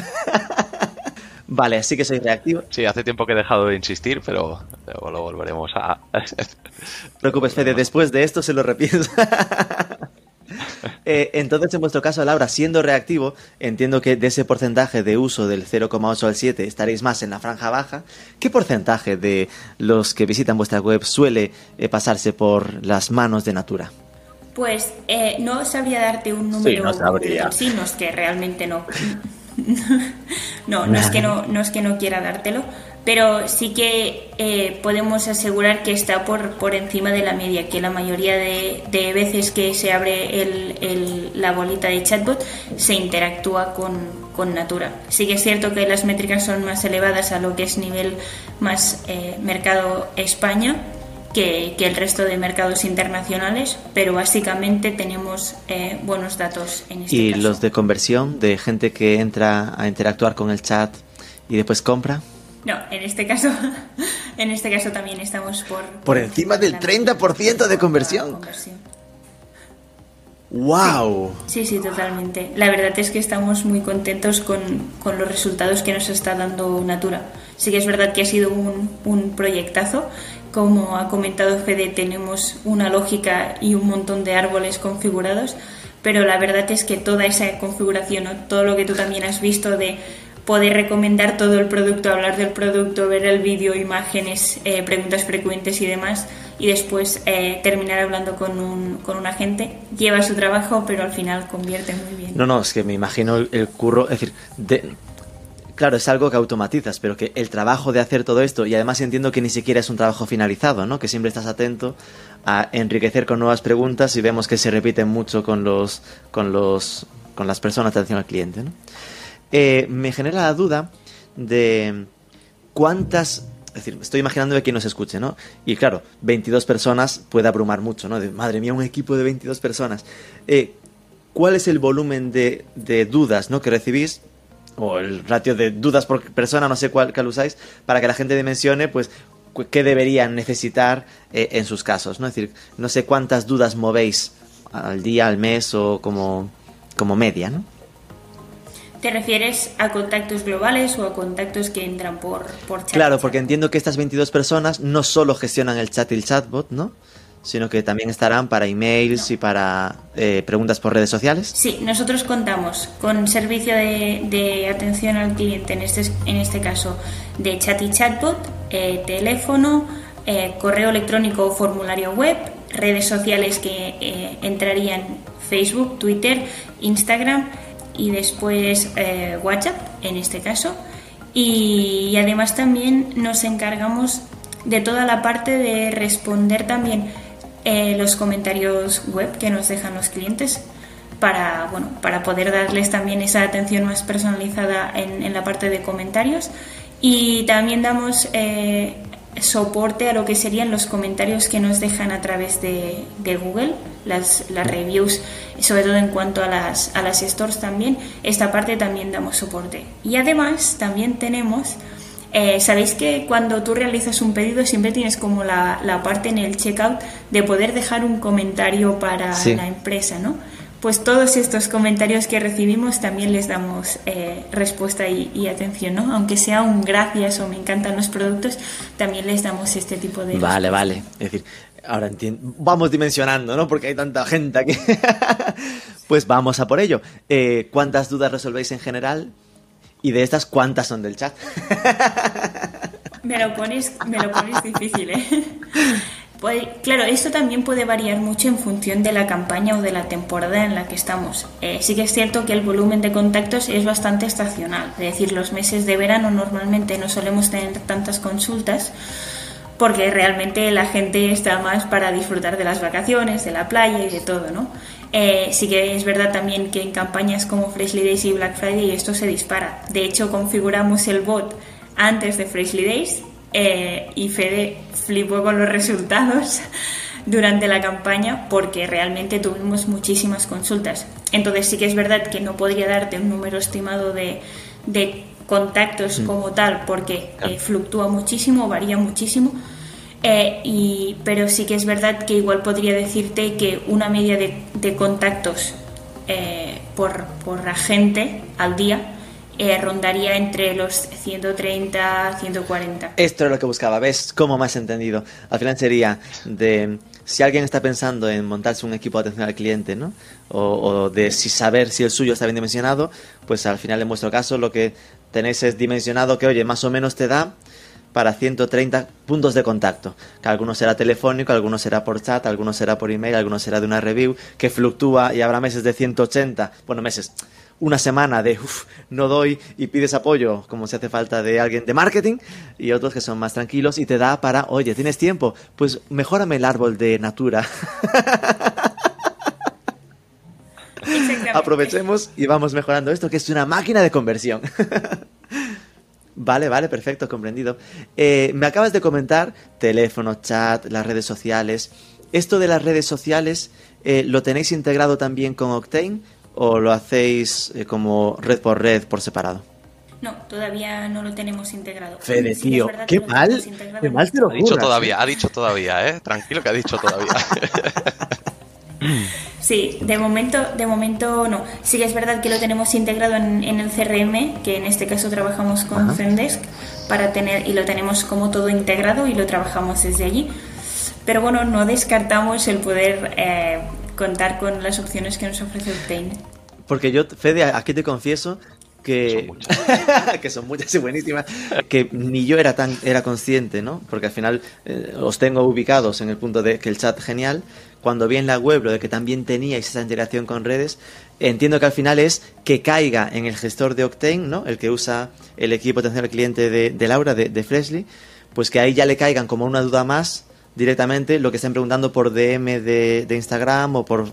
Vale, así que soy reactivo. Sí, hace tiempo que he dejado de insistir, pero lo volveremos a... No te preocupes, Fede, después de esto se lo repiensa. Entonces, en vuestro caso, Laura, siendo reactivo, entiendo que de ese porcentaje de uso del 0,8 al 7 estaréis más en la franja baja. ¿Qué porcentaje de los que visitan vuestra web suele pasarse por las manos de Natura? Pues no sabría darte un número. Sí, no sabría. Sí, no es que realmente no. No es que no quiera dártelo, pero sí que podemos asegurar que está por encima de la media, que la mayoría de veces que se abre la bolita de chatbot se interactúa con Natura. Sí que es cierto que las métricas son más elevadas a lo que es nivel más mercado España que el resto de mercados internacionales, pero básicamente tenemos buenos datos en este caso. ¿Y los de conversión, de gente que entra a interactuar con el chat y después compra? No, en este caso también estamos por encima del 30% de conversión. ¡Wow! Sí, totalmente. La verdad es que estamos muy contentos con los resultados que nos está dando Natura. Sí que es verdad que ha sido un proyectazo. Como ha comentado Fede, tenemos una lógica y un montón de árboles configurados, pero la verdad es que toda esa configuración, ¿no? Todo lo que tú también has visto de poder recomendar todo el producto, hablar del producto, ver el vídeo, imágenes, preguntas frecuentes y demás, y después terminar hablando con un agente, lleva su trabajo, pero al final convierte muy bien. No, es que me imagino el curro, es decir, claro, es algo que automatizas, pero que el trabajo de hacer todo esto, y además entiendo que ni siquiera es un trabajo finalizado, ¿no? Que siempre estás atento a enriquecer con nuevas preguntas y vemos que se repiten mucho con las personas de atención al cliente, ¿no? Me genera la duda de cuántas... Es decir, estoy imaginando de quién nos escuche, ¿no? Y claro, 22 personas puede abrumar mucho, ¿no? De, madre mía, un equipo de 22 personas. ¿Cuál es el volumen de dudas, ¿no? que recibís? O el ratio de dudas por persona, no sé cuál usáis, para que la gente dimensione, pues, qué deberían necesitar en sus casos, ¿no? Es decir, no sé cuántas dudas movéis al día, al mes o como media, ¿no? ¿Te refieres a contactos globales o a contactos que entran por chat? Claro, porque entiendo que estas 22 personas no solo gestionan el chat y el chatbot, ¿no? Sino que también estarán para emails y para preguntas por redes sociales. Sí, nosotros contamos con servicio de atención al cliente, en este caso, de chat y chatbot, teléfono, correo electrónico o formulario web, redes sociales que entrarían Facebook, Twitter, Instagram... y después WhatsApp, en este caso, y además también nos encargamos de toda la parte de responder también los comentarios web que nos dejan los clientes para poder darles también esa atención más personalizada en la parte de comentarios, y también damos soporte a lo que serían los comentarios que nos dejan a través de Google, las reviews, sobre todo en cuanto a las stores también. Esta parte también damos soporte. Y además también tenemos, sabéis que cuando tú realizas un pedido siempre tienes como la parte en el checkout de poder dejar un comentario para la empresa, ¿no? Pues todos estos comentarios que recibimos también les damos respuesta y atención, ¿no? Aunque sea un gracias o me encantan los productos, también les damos este tipo de... Vale, respuesta. Vale. Es decir, ahora entiendo. Vamos dimensionando, ¿no? Porque hay tanta gente aquí. Pues vamos a por ello. ¿Cuántas dudas resolvéis en general? Y de estas, ¿cuántas son del chat? Me lo pones difícil, ¿eh? Pues, claro, esto también puede variar mucho en función de la campaña o de la temporada en la que estamos. Sí que es cierto que el volumen de contactos es bastante estacional, es decir, los meses de verano normalmente no solemos tener tantas consultas porque realmente la gente está más para disfrutar de las vacaciones, de la playa y de todo, ¿no? Sí que es verdad también que en campañas como Freshly Days y Black Friday esto se dispara. De hecho, configuramos el bot antes de Freshly Days y Fede flipó con los resultados durante la campaña porque realmente tuvimos muchísimas consultas. Entonces sí que es verdad que no podría darte un número estimado de contactos como tal porque fluctúa muchísimo, varía muchísimo, pero sí que es verdad que igual podría decirte que una media de contactos por agente al día rondaría entre los 130, 140. Esto es lo que buscaba, ¿ves? ¿Cómo me has entendido? Al final sería de si alguien está pensando en montarse un equipo de atención al cliente, ¿no? O de si saber si el suyo está bien dimensionado, pues al final en vuestro caso lo que tenéis es dimensionado que, oye, más o menos te da para 130 puntos de contacto, que algunos será telefónico, algunos será por chat, algunos será por email, algunos será de una review, que fluctúa y habrá meses de 180, bueno, meses... una semana de no doy y pides apoyo, como si hace falta de alguien de marketing, y otros que son más tranquilos y te da para, oye, ¿tienes tiempo? Pues mejórame el árbol de Natura. Aprovechemos y vamos mejorando esto, que es una máquina de conversión. Vale, perfecto, comprendido. Me acabas de comentar teléfono, chat, las redes sociales. Esto de las redes sociales, ¿lo tenéis integrado también con Octane? ¿O lo hacéis como red por separado? No, todavía no lo tenemos integrado. Fede, sí, tío, qué mal. Qué mal te lo juro. Ha dicho todavía, ¿eh? Tranquilo que ha dicho todavía. Sí, de momento no. Sí que es verdad que lo tenemos integrado en el CRM, que en este caso trabajamos con Zendesk, y lo tenemos como todo integrado y lo trabajamos desde allí. Pero bueno, no descartamos el poder... contar con las opciones que nos ofrece Octane. Porque yo, Fede, aquí te confieso que son muchas y buenísimas, que ni yo era consciente, ¿no? Porque al final os tengo ubicados en el punto de que el chat genial, cuando vi en la web lo de que también teníais esa interacción con redes, entiendo que al final es que caiga en el gestor de Octane, ¿no? El que usa el equipo de atención al cliente de Laura, de Freshly, pues que ahí ya le caigan como una duda más directamente lo que estén preguntando por DM de Instagram o por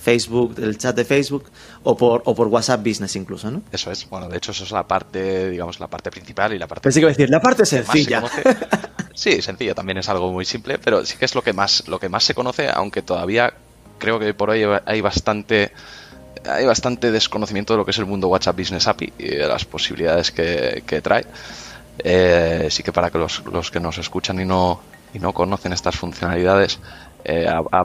Facebook, el chat de Facebook o por WhatsApp Business incluso, ¿no? Eso es. Bueno, de hecho eso es la parte, digamos, la parte principal y la parte... Pensé que iba a decir, la parte sencilla. Sí, sencilla también es algo muy simple, pero sí que es lo que más se conoce, aunque todavía creo que por hoy hay bastante desconocimiento de lo que es el mundo WhatsApp Business API y de las posibilidades que trae. Sí que para que los que nos escuchan y no conocen estas funcionalidades,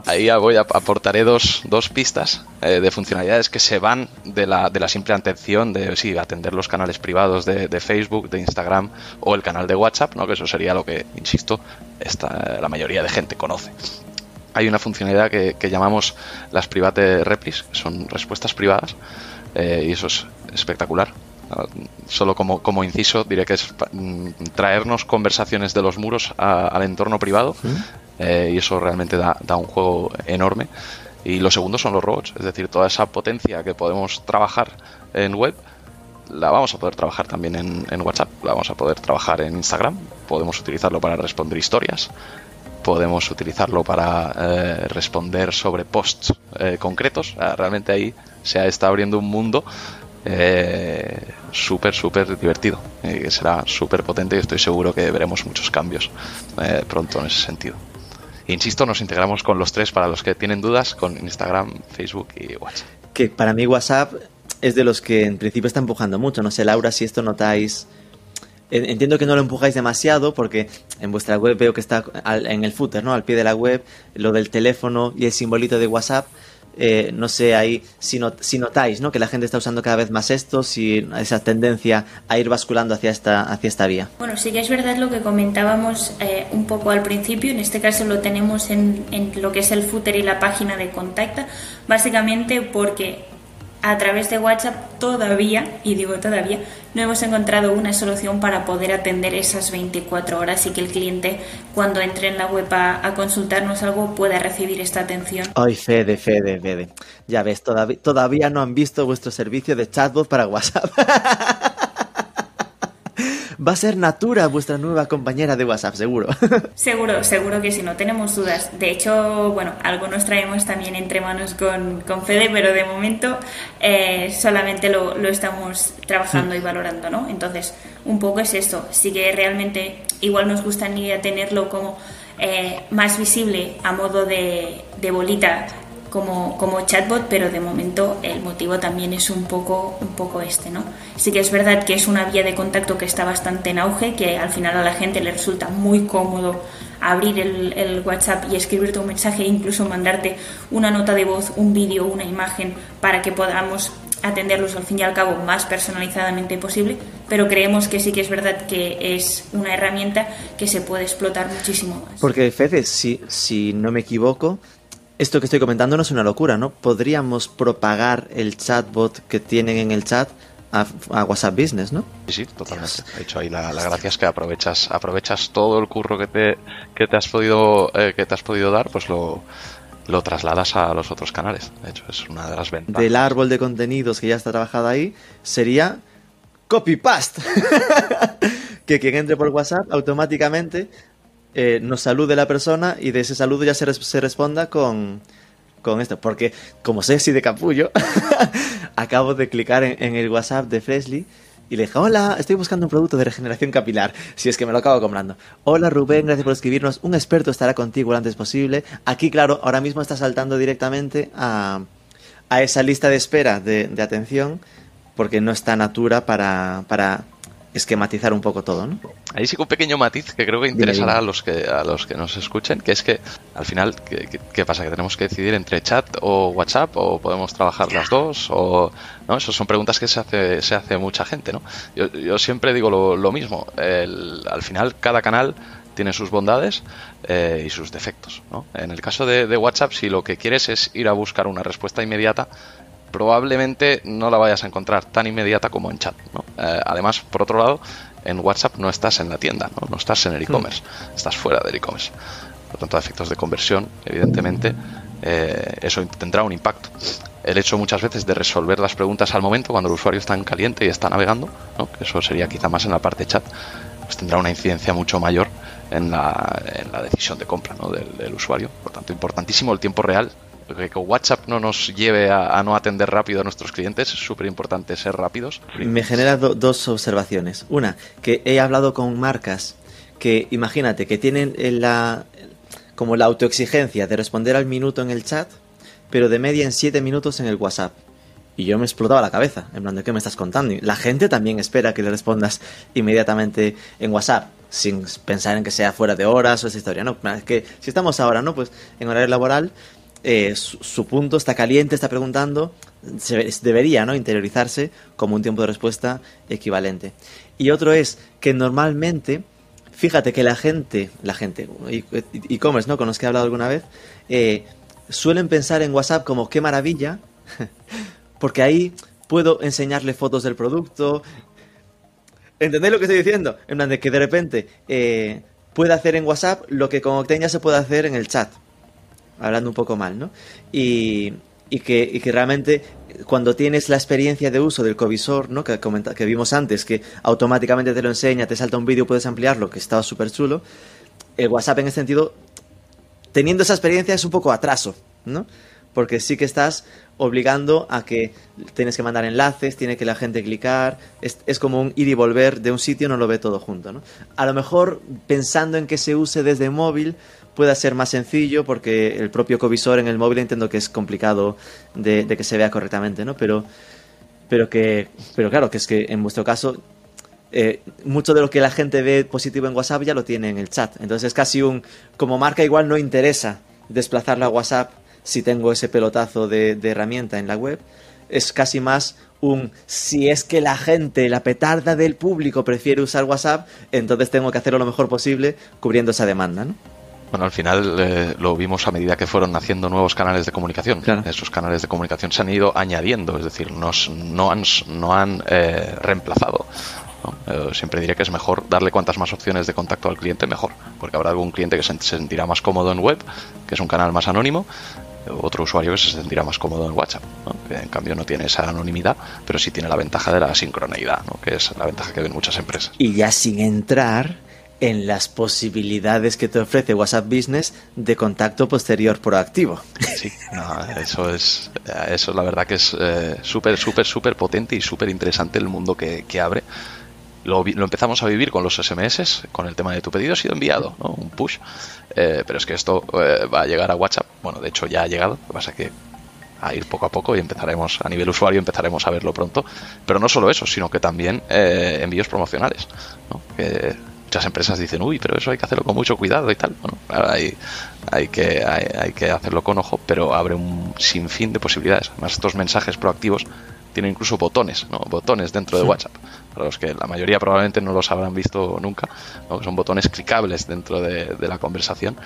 ahí voy a aportaré dos pistas de funcionalidades que se van de la simple atención de atender los canales privados de Facebook, de Instagram o el canal de WhatsApp, ¿no? Que eso sería lo que, insisto, la mayoría de gente conoce. Hay una funcionalidad que llamamos las private replies, que son respuestas privadas, y eso es espectacular. Solo como inciso diré que es traernos conversaciones de los muros al entorno privado, y eso realmente da un juego enorme. Y lo segundo son los robots, es decir, toda esa potencia que podemos trabajar en web la vamos a poder trabajar también en WhatsApp, la vamos a poder trabajar en Instagram, podemos utilizarlo para responder historias, podemos utilizarlo para responder sobre posts concretos. Realmente ahí se está abriendo un mundo súper, súper divertido, será súper potente y estoy seguro que veremos muchos cambios pronto en ese sentido. Insisto, nos integramos con los tres, para los que tienen dudas, con Instagram, Facebook y WhatsApp. Que para mí WhatsApp es de los que en principio está empujando mucho. No sé, Laura, si esto notáis... Entiendo que no lo empujáis demasiado porque en vuestra web veo que está en el footer, ¿no? Al pie de la web, lo del teléfono y el simbolito de WhatsApp. No sé ahí si notáis, ¿no?, que la gente está usando cada vez más esto, si esa tendencia a ir basculando hacia esta vía. Bueno, sí que es verdad lo que comentábamos un poco al principio. En este caso lo tenemos en lo que es el footer y la página de contacto, básicamente porque a través de WhatsApp todavía, y digo todavía, no hemos encontrado una solución para poder atender esas 24 horas y que el cliente, cuando entre en la web a consultarnos algo, pueda recibir esta atención. Ay, Fede. Ya ves, todavía no han visto vuestro servicio de chatbot para WhatsApp. Va a ser Natura vuestra nueva compañera de WhatsApp, seguro. Seguro que sí, no tenemos dudas. De hecho, bueno, algo nos traemos también entre manos con Fede, pero de momento solamente lo estamos trabajando y valorando, ¿no? Entonces, un poco es esto. Sí que realmente igual nos gustaría tenerlo como más visible a modo de bolita, como chatbot, pero de momento el motivo también es un poco este, ¿no? Sí que es verdad que es una vía de contacto que está bastante en auge, que al final a la gente le resulta muy cómodo abrir el WhatsApp y escribirte un mensaje, incluso mandarte una nota de voz, un vídeo, una imagen, para que podamos atenderlos al fin y al cabo más personalizadamente posible, pero creemos que sí que es verdad que es una herramienta que se puede explotar muchísimo más. Porque, Fede, si no me equivoco, esto que estoy comentando no es una locura, ¿no? Podríamos propagar el chatbot que tienen en el chat a WhatsApp Business, ¿no? Sí, totalmente. Dios. De hecho, ahí la gracia es que aprovechas todo el curro que te has podido dar, pues lo trasladas a los otros canales. De hecho, es una de las ventajas. Del árbol de contenidos que ya está trabajado ahí sería copy-paste. Que quien entre por WhatsApp automáticamente... nos salude la persona y de ese saludo ya se responda con esto, porque como sé si de capullo acabo de clicar en el WhatsApp de Freshly y le dije: hola, estoy buscando un producto de regeneración capilar, si es que me lo acabo comprando. Hola Rubén, gracias por escribirnos, un experto estará contigo lo antes posible. Aquí, claro, ahora mismo está saltando directamente a esa lista de espera de atención, porque no está Natura para esquematizar un poco todo, ¿no? Ahí sí que un pequeño matiz que creo que interesará a los que nos escuchen, que es que al final, ¿qué pasa? ¿Que tenemos que decidir entre chat o WhatsApp? ¿O podemos trabajar las dos? O no, esas son preguntas que se hace mucha gente, ¿no? Yo siempre digo lo mismo. Al final, cada canal tiene sus bondades y sus defectos, ¿no? En el caso de WhatsApp, si lo que quieres es ir a buscar una respuesta inmediata, probablemente no la vayas a encontrar tan inmediata como en chat, ¿no? Además, por otro lado, en WhatsApp no estás en la tienda, no estás en el e-commerce, estás fuera del e-commerce. Por tanto, a efectos de conversión, evidentemente, eso tendrá un impacto. El hecho muchas veces de resolver las preguntas al momento, cuando el usuario está en caliente y está navegando, ¿no? Eso sería quizá más en la parte chat, pues tendrá una incidencia mucho mayor en la decisión de compra, ¿no? del usuario. Por tanto, importantísimo el tiempo real. Que WhatsApp no nos lleve a no atender rápido a nuestros clientes, es súper importante ser rápidos. Me genera dos observaciones. Una, que he hablado con marcas que, imagínate, que tienen como la autoexigencia de responder al minuto en el chat, pero de media en 7 minutos en el WhatsApp. Y yo me explotaba la cabeza, en plan, ¿de qué me estás contando? La gente también espera que le respondas inmediatamente en WhatsApp, sin pensar en que sea fuera de horas o esa historia. No, es que si estamos ahora, ¿no?, pues en horario laboral... su punto está caliente, está preguntando, debería, ¿no?, interiorizarse como un tiempo de respuesta equivalente. Y otro es que normalmente, fíjate que la gente e-commerce, ¿no?, con los que he hablado alguna vez, suelen pensar en WhatsApp como qué maravilla, porque ahí puedo enseñarle fotos del producto. ¿Entendéis lo que estoy diciendo? En plan de que de repente puede hacer en WhatsApp lo que con Octane ya se puede hacer en el chat. Hablando un poco mal, ¿no? Y que realmente cuando tienes la experiencia de uso del covisor, ¿no?, que vimos antes, que automáticamente te lo enseña, te salta un vídeo, puedes ampliarlo, que estaba súper chulo, el WhatsApp en ese sentido, teniendo esa experiencia, es un poco atraso, ¿no? porque sí que estás obligando a que tienes que mandar enlaces, tiene que la gente clicar, es como un ir y volver de un sitio, no lo ve todo junto, ¿no? A lo mejor pensando en que se use desde móvil pueda ser más sencillo, porque el propio covisor en el móvil entiendo que es complicado de que se vea correctamente, ¿no? Pero claro, que es que en vuestro caso mucho de lo que la gente ve positivo en WhatsApp ya lo tiene en el chat, entonces es casi un, como marca igual no interesa desplazarlo a WhatsApp si tengo ese pelotazo de herramienta en la web, es casi más un, si es que la gente, la petarda del público prefiere usar WhatsApp, entonces tengo que hacerlo lo mejor posible cubriendo esa demanda, ¿no? Bueno, al final lo vimos a medida que fueron naciendo nuevos canales de comunicación. Claro. Esos canales de comunicación se han ido añadiendo, es decir, no han reemplazado, ¿no? Siempre diré que es mejor darle cuantas más opciones de contacto al cliente, mejor, porque habrá algún cliente que se sentirá más cómodo en web, que es un canal más anónimo, otro usuario que se sentirá más cómodo en WhatsApp, ¿no? Que en cambio no tiene esa anonimidad, pero sí tiene la ventaja de la sincroneidad, ¿no? Que es la ventaja que ven muchas empresas. Y ya sin entrar en las posibilidades que te ofrece WhatsApp Business de contacto posterior proactivo. Sí, no, eso es la verdad que es súper potente y súper interesante el mundo que abre. Lo empezamos a vivir con los SMS, con el tema de tu pedido ha sido enviado, ¿no? Un push, pero es que esto va a llegar a WhatsApp. Bueno, de hecho ya ha llegado, lo que pasa es que a ir poco a poco y empezaremos, a nivel usuario, empezaremos a verlo pronto. Pero no solo eso, sino que también envíos promocionales, ¿no? Que muchas empresas dicen, uy, pero eso hay que hacerlo con mucho cuidado y tal. Bueno, claro, hay que hacerlo con ojo, pero abre un sinfín de posibilidades. Además, estos mensajes proactivos tienen incluso botones, ¿no? Botones dentro de WhatsApp, para los que la mayoría probablemente no los habrán visto nunca, ¿no? Son botones clicables dentro de la conversación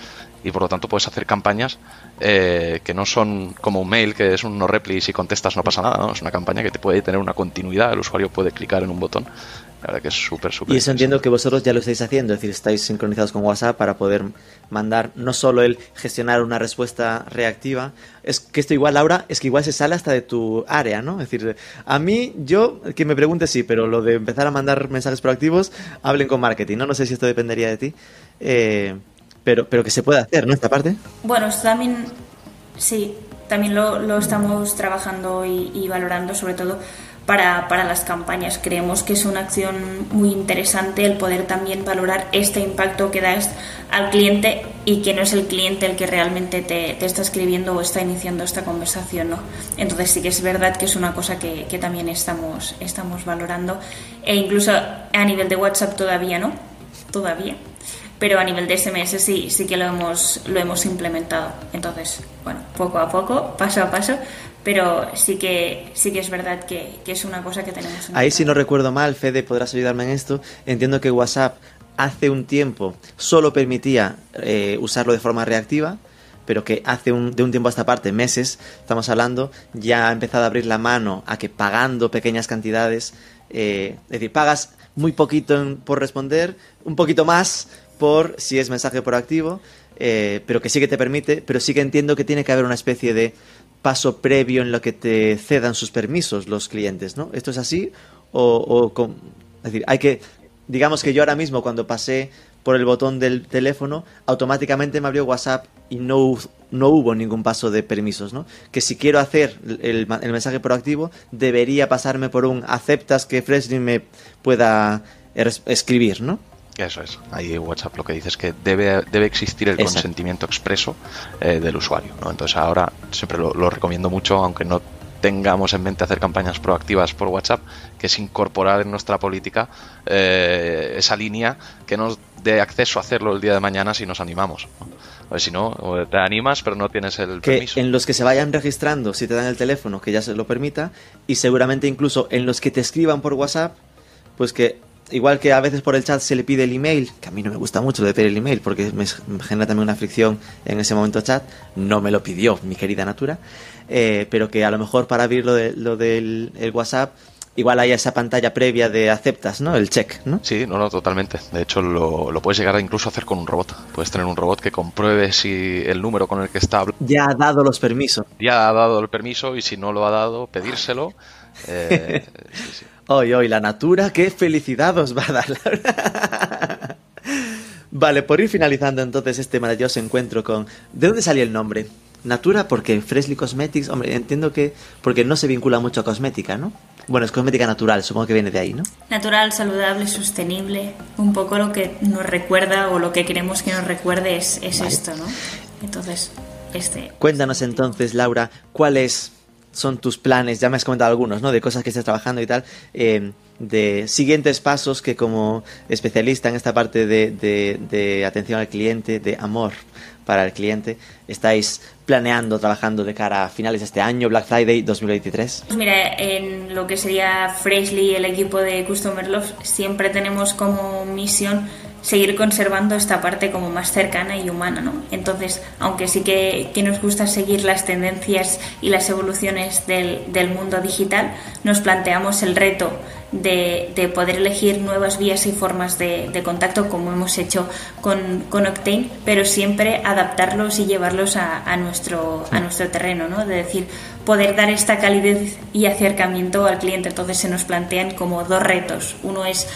y por lo tanto puedes hacer campañas que no son como un mail, que es un no reply y si contestas no pasa nada, ¿no? Es una campaña que te puede tener una continuidad, el usuario puede clicar en un botón. La verdad que es súper. Y eso entiendo que vosotros ya lo estáis haciendo, es decir, estáis sincronizados con WhatsApp para poder mandar no solo el gestionar una respuesta reactiva, es que esto igual, Laura, es que igual se sale hasta de tu área, ¿no? Es decir, a mí, yo, que me pregunte sí, pero lo de empezar a mandar mensajes proactivos, hablen con marketing, ¿no? No sé si esto dependería de ti, pero que se puede hacer, ¿no? Esta parte. Bueno, también, sí, también lo estamos trabajando y valorando, sobre todo para las campañas. Creemos que es una acción muy interesante el poder también valorar este impacto que das al cliente y que no es el cliente el que realmente te está escribiendo o está iniciando esta conversación, ¿no? Entonces sí que es verdad que es una cosa que también estamos valorando, e incluso a nivel de WhatsApp todavía, pero a nivel de SMS sí que lo hemos implementado. Entonces, bueno, poco a poco, paso a paso, pero sí que es verdad que es una cosa que tenemos. Ahí, si no recuerdo mal, Fede, podrás ayudarme en esto. Entiendo que WhatsApp hace un tiempo solo permitía usarlo de forma reactiva, pero que de un tiempo a esta parte, meses, estamos hablando, ya ha empezado a abrir la mano a que pagando pequeñas cantidades, es decir, pagas muy poquito por responder, un poquito más por si es mensaje proactivo, pero que sí que te permite, pero sí que entiendo que tiene que haber una especie de paso previo en lo que te cedan sus permisos los clientes, ¿no? ¿Esto es así? Es decir, hay que, digamos que yo ahora mismo cuando pasé por el botón del teléfono, automáticamente me abrió WhatsApp y no hubo ningún paso de permisos, ¿no? Que si quiero hacer el mensaje proactivo, debería pasarme por un aceptas que Freshly me pueda escribir, ¿no? Eso es. Ahí WhatsApp lo que dice es que debe existir el consentimiento expreso del usuario, ¿no? Entonces ahora siempre lo recomiendo mucho, aunque no tengamos en mente hacer campañas proactivas por WhatsApp, que es incorporar en nuestra política esa línea que nos dé acceso a hacerlo el día de mañana si nos animamos, ¿no? A ver, si no, te animas pero no tienes el permiso. En los que se vayan registrando, si te dan el teléfono, que ya se lo permita, y seguramente incluso en los que te escriban por WhatsApp, pues que igual que a veces por el chat se le pide el email, que a mí no me gusta mucho de pedir el email porque me genera también una fricción en ese momento chat, no me lo pidió mi querida Natura, pero que a lo mejor para abrir lo del WhatsApp igual hay esa pantalla previa de aceptas, ¿no? El check, ¿no? Sí, no, totalmente. De hecho, lo puedes llegar a incluso hacer con un robot. Puedes tener un robot que compruebe si el número con el que está hablando ya ha dado los permisos. Ya ha dado el permiso, y si no lo ha dado, pedírselo. Sí, sí. Hoy, la Natura, qué felicidad os va a dar. Vale, por ir finalizando entonces este maravilloso encuentro con... ¿De dónde salió el nombre? Natura porque Freshly Cosmetics, hombre, entiendo que porque no se vincula mucho a cosmética, ¿no? Bueno, es cosmética natural, supongo que viene de ahí, ¿no? Natural, saludable, sostenible, un poco lo que nos recuerda o lo que queremos que nos recuerde es vale. Esto, ¿no? Entonces, Cuéntanos entonces, Laura, ¿cuáles son tus planes? Ya me has comentado algunos, ¿no? De cosas que estás trabajando y tal, de siguientes pasos que como especialista en esta parte de atención al cliente, de amor para el cliente, estáis planeando, trabajando de cara a finales de este año, Black Friday 2023? Pues mira, en lo que sería Freshly, el equipo de Customer Love, siempre tenemos como misión seguir conservando esta parte como más cercana y humana, ¿no? Entonces, aunque sí que nos gusta seguir las tendencias y las evoluciones del mundo digital, nos planteamos el reto de poder elegir nuevas vías y formas de contacto, como hemos hecho con Octane, pero siempre adaptarlos y llevarlos a nuestro terreno, ¿no? De decir, poder dar esta calidez y acercamiento al cliente. Entonces se nos plantean como dos retos. Uno es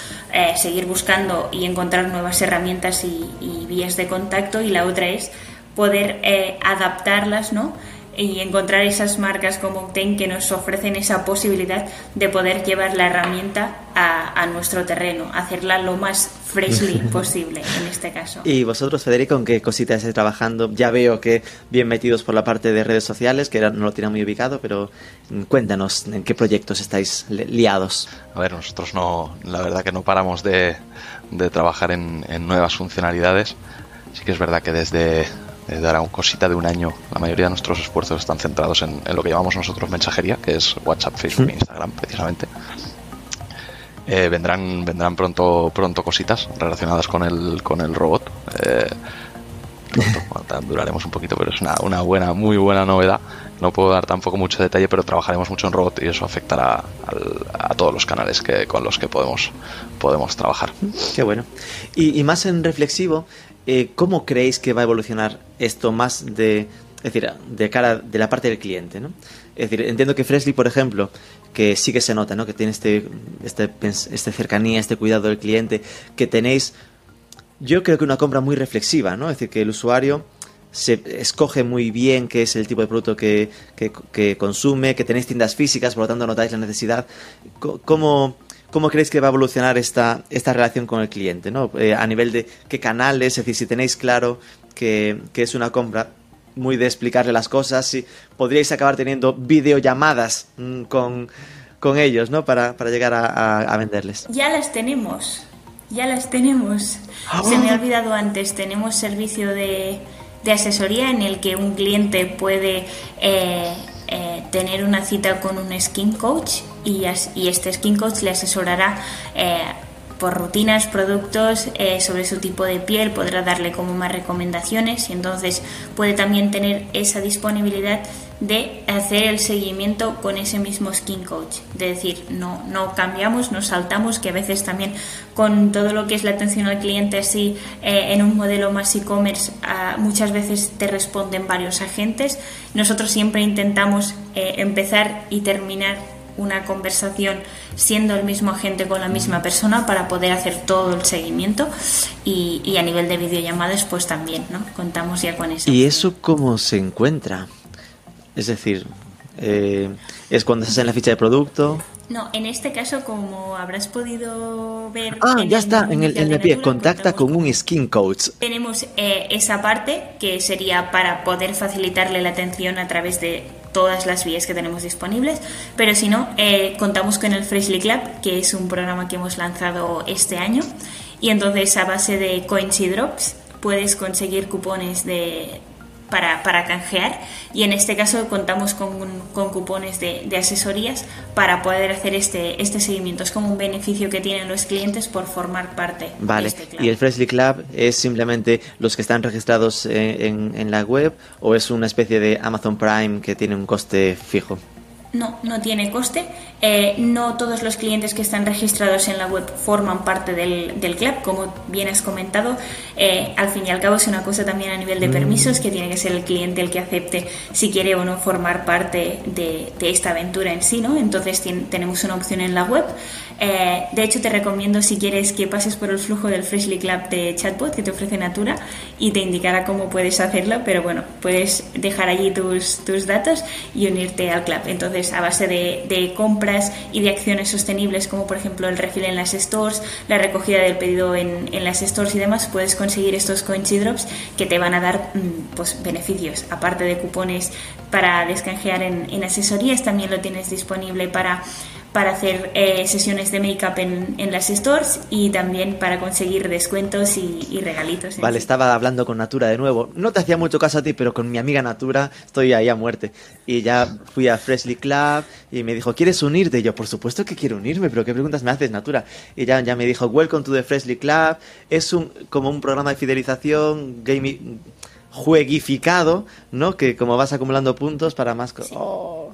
seguir buscando y encontrar nuevas herramientas y vías de contacto, y la otra es poder adaptarlas, ¿no? Y encontrar esas marcas como Octane que nos ofrecen esa posibilidad de poder llevar la herramienta a nuestro terreno, hacerla lo más Freshly posible en este caso. ¿Y vosotros, Federico, en qué cositas estáis trabajando? Ya veo que bien metidos por la parte de redes sociales, que no lo tienen muy ubicado, pero cuéntanos en qué proyectos estáis liados. A ver, nosotros no, la verdad que no paramos de trabajar en nuevas funcionalidades. Sí que es verdad que desde ahora una cosita de un año, la mayoría de nuestros esfuerzos están centrados en lo que llamamos nosotros mensajería, que es WhatsApp, Facebook e Instagram, precisamente. Vendrán pronto cositas relacionadas con el robot. Pronto, duraremos un poquito, pero es una buena, muy buena novedad. No puedo dar tampoco mucho detalle, pero trabajaremos mucho en robot y eso afectará a todos los canales con los que podemos trabajar. Qué bueno. Y más en reflexivo, ¿cómo creéis que va a evolucionar esto más de cara de la parte del cliente, ¿no? Es decir, entiendo que Freshly, por ejemplo, que sí que se nota, ¿no? Que tiene este cercanía, este cuidado del cliente, que tenéis, yo creo que una compra muy reflexiva, ¿no? Es decir, que el usuario se escoge muy bien qué es el tipo de producto que consume, que tenéis tiendas físicas, por lo tanto notáis la necesidad. ¿Cómo creéis que va a evolucionar esta relación con el cliente, ¿no? A nivel de qué canales, es decir, si tenéis claro que es una compra muy de explicarle las cosas, si podríais acabar teniendo videollamadas con ellos, ¿no? Para llegar a venderles. Ya las tenemos. Se me ha olvidado antes, tenemos servicio de asesoría en el que un cliente puede tener una cita con un skin coach y este skin coach le asesorará por rutinas, productos, sobre su tipo de piel, podrá darle como más recomendaciones y entonces puede también tener esa disponibilidad de hacer el seguimiento con ese mismo skin coach, de decir, no cambiamos, no saltamos, que a veces también con todo lo que es la atención al cliente así en un modelo más e-commerce muchas veces te responden varios agentes. Nosotros siempre intentamos empezar y terminar una conversación siendo el mismo agente con la misma persona para poder hacer todo el seguimiento y a nivel de videollamadas pues también, ¿no? Contamos ya con eso. ¿Y eso cómo se encuentra? Es decir, ¿es cuando se hace la ficha de producto? No, en este caso, como habrás podido ver... ya está, en el pie, contacta con un skin coach. Tenemos esa parte que sería para poder facilitarle la atención a través de todas las vías que tenemos disponibles, pero si no, contamos con el Freshly Club, que es un programa que hemos lanzado este año, y entonces a base de coins y drops puedes conseguir cupones para canjear, y en este caso contamos con cupones de asesorías para poder hacer este seguimiento. Es como un beneficio que tienen los clientes por formar parte. Vale, de este club. ¿Y el Freshly Club es simplemente los que están registrados en la web o es una especie de Amazon Prime que tiene un coste fijo? No tiene coste. No todos los clientes que están registrados en la web forman parte del club, como bien has comentado. Al fin y al cabo es una cosa también a nivel de permisos que tiene que ser el cliente el que acepte si quiere o no formar parte de esta aventura en sí, ¿no? Entonces tenemos una opción en la web De hecho, te recomiendo, si quieres, que pases por el flujo del Freshly Club de chatbot que te ofrece Natura y te indicará cómo puedes hacerlo, pero bueno, puedes dejar allí tus datos y unirte al club. Entonces, a base de compras y de acciones sostenibles, como por ejemplo el refil en las stores, la recogida del pedido en las stores y demás, puedes conseguir estos coincid drops que te van a dar pues beneficios. Aparte de cupones para descanjear en asesorías, también lo tienes disponible para hacer sesiones de make-up en las stores y también para conseguir descuentos y regalitos. Vale, estaba hablando con Natura de nuevo. No te hacía mucho caso a ti, pero con mi amiga Natura estoy ahí a muerte. Y ya fui a Freshly Club y me dijo, ¿quieres unirte? Y yo, por supuesto que quiero unirme, pero ¿qué preguntas me haces, Natura? Y ya me dijo, welcome to the Freshly Club. Es como un programa de fidelización, jueguificado, ¿no? Que como vas acumulando puntos para más cosas. Sí. Oh.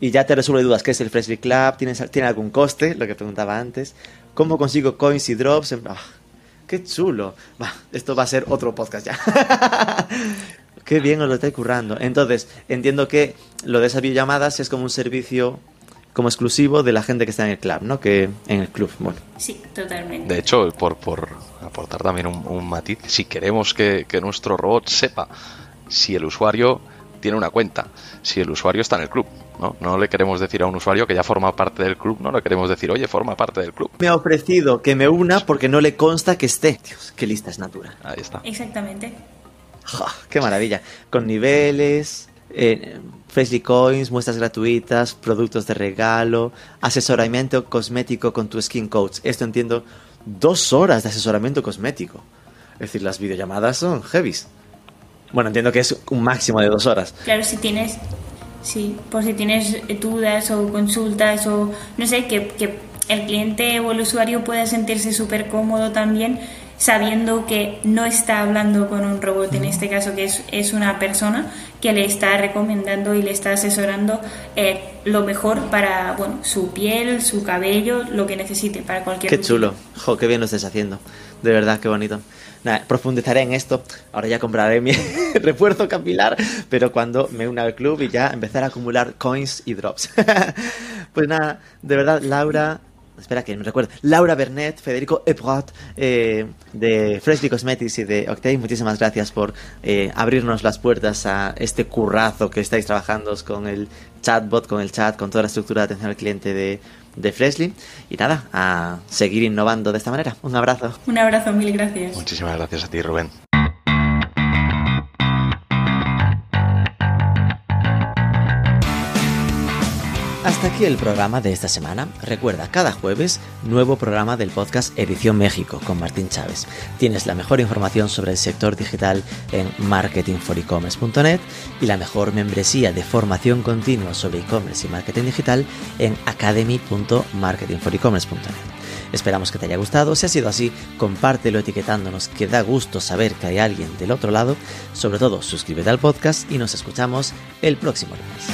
Y ya te resuelve dudas. ¿Qué es el Freshly Club? ¿Tiene algún coste? Lo que preguntaba antes. ¿Cómo consigo coins y drops? Oh, ¡qué chulo! Bah, esto va a ser otro podcast ya. ¡Qué bien os lo estáis currando! Entonces, entiendo que lo de esas videollamadas es como un servicio como exclusivo de la gente que está en el club, ¿no? Que en el club, bueno. Sí, totalmente. De hecho, por aportar también un matiz, si queremos que nuestro robot sepa si el usuario tiene una cuenta, si el usuario está en el club, ¿no? No le queremos decir a un usuario que ya forma parte del club, no le queremos decir, oye, forma parte del club. Me ha ofrecido que me una porque no le consta que esté. Dios, qué lista es Natura. Ahí está. Exactamente. ¡Ja! ¡Qué maravilla! Con niveles, Freshly Coins, muestras gratuitas, productos de regalo, asesoramiento cosmético con tu skin coach. Esto entiendo, 2 horas de asesoramiento cosmético. Es decir, las videollamadas son heavies. Bueno, entiendo que es un máximo de 2 horas. Claro, si tienes dudas o consultas o no sé, que el cliente o el usuario pueda sentirse súper cómodo también sabiendo que no está hablando con un robot, en este caso que es una persona que le está recomendando y le está asesorando lo mejor para, bueno, su piel, su cabello, lo que necesite para cualquier... Qué chulo, jo, qué bien lo estás haciendo, de verdad, qué bonito. Nada, profundizaré en esto. Ahora ya compraré mi refuerzo capilar, pero cuando me una al club y ya empezar a acumular coins y drops. Pues nada, de verdad, Laura... Espera que me recuerde. Laura Bernet, Federico Ebrard, de Freshly Cosmetics y de Octane, muchísimas gracias por abrirnos las puertas a este currazo que estáis trabajando con el chatbot, con el chat, con toda la estructura de atención al cliente de Freshly. Y nada, a seguir innovando de esta manera. Un abrazo. Un abrazo, mil gracias. Muchísimas gracias a ti, Rubén. Hasta aquí el programa de esta semana. Recuerda, cada jueves, nuevo programa del podcast Edición México con Martín Chávez. Tienes la mejor información sobre el sector digital en marketingforecommerce.net y la mejor membresía de formación continua sobre e-commerce y marketing digital en academy.marketingforecommerce.net. Esperamos que te haya gustado. Si ha sido así, compártelo etiquetándonos, que da gusto saber que hay alguien del otro lado. Sobre todo, suscríbete al podcast y nos escuchamos el próximo lunes.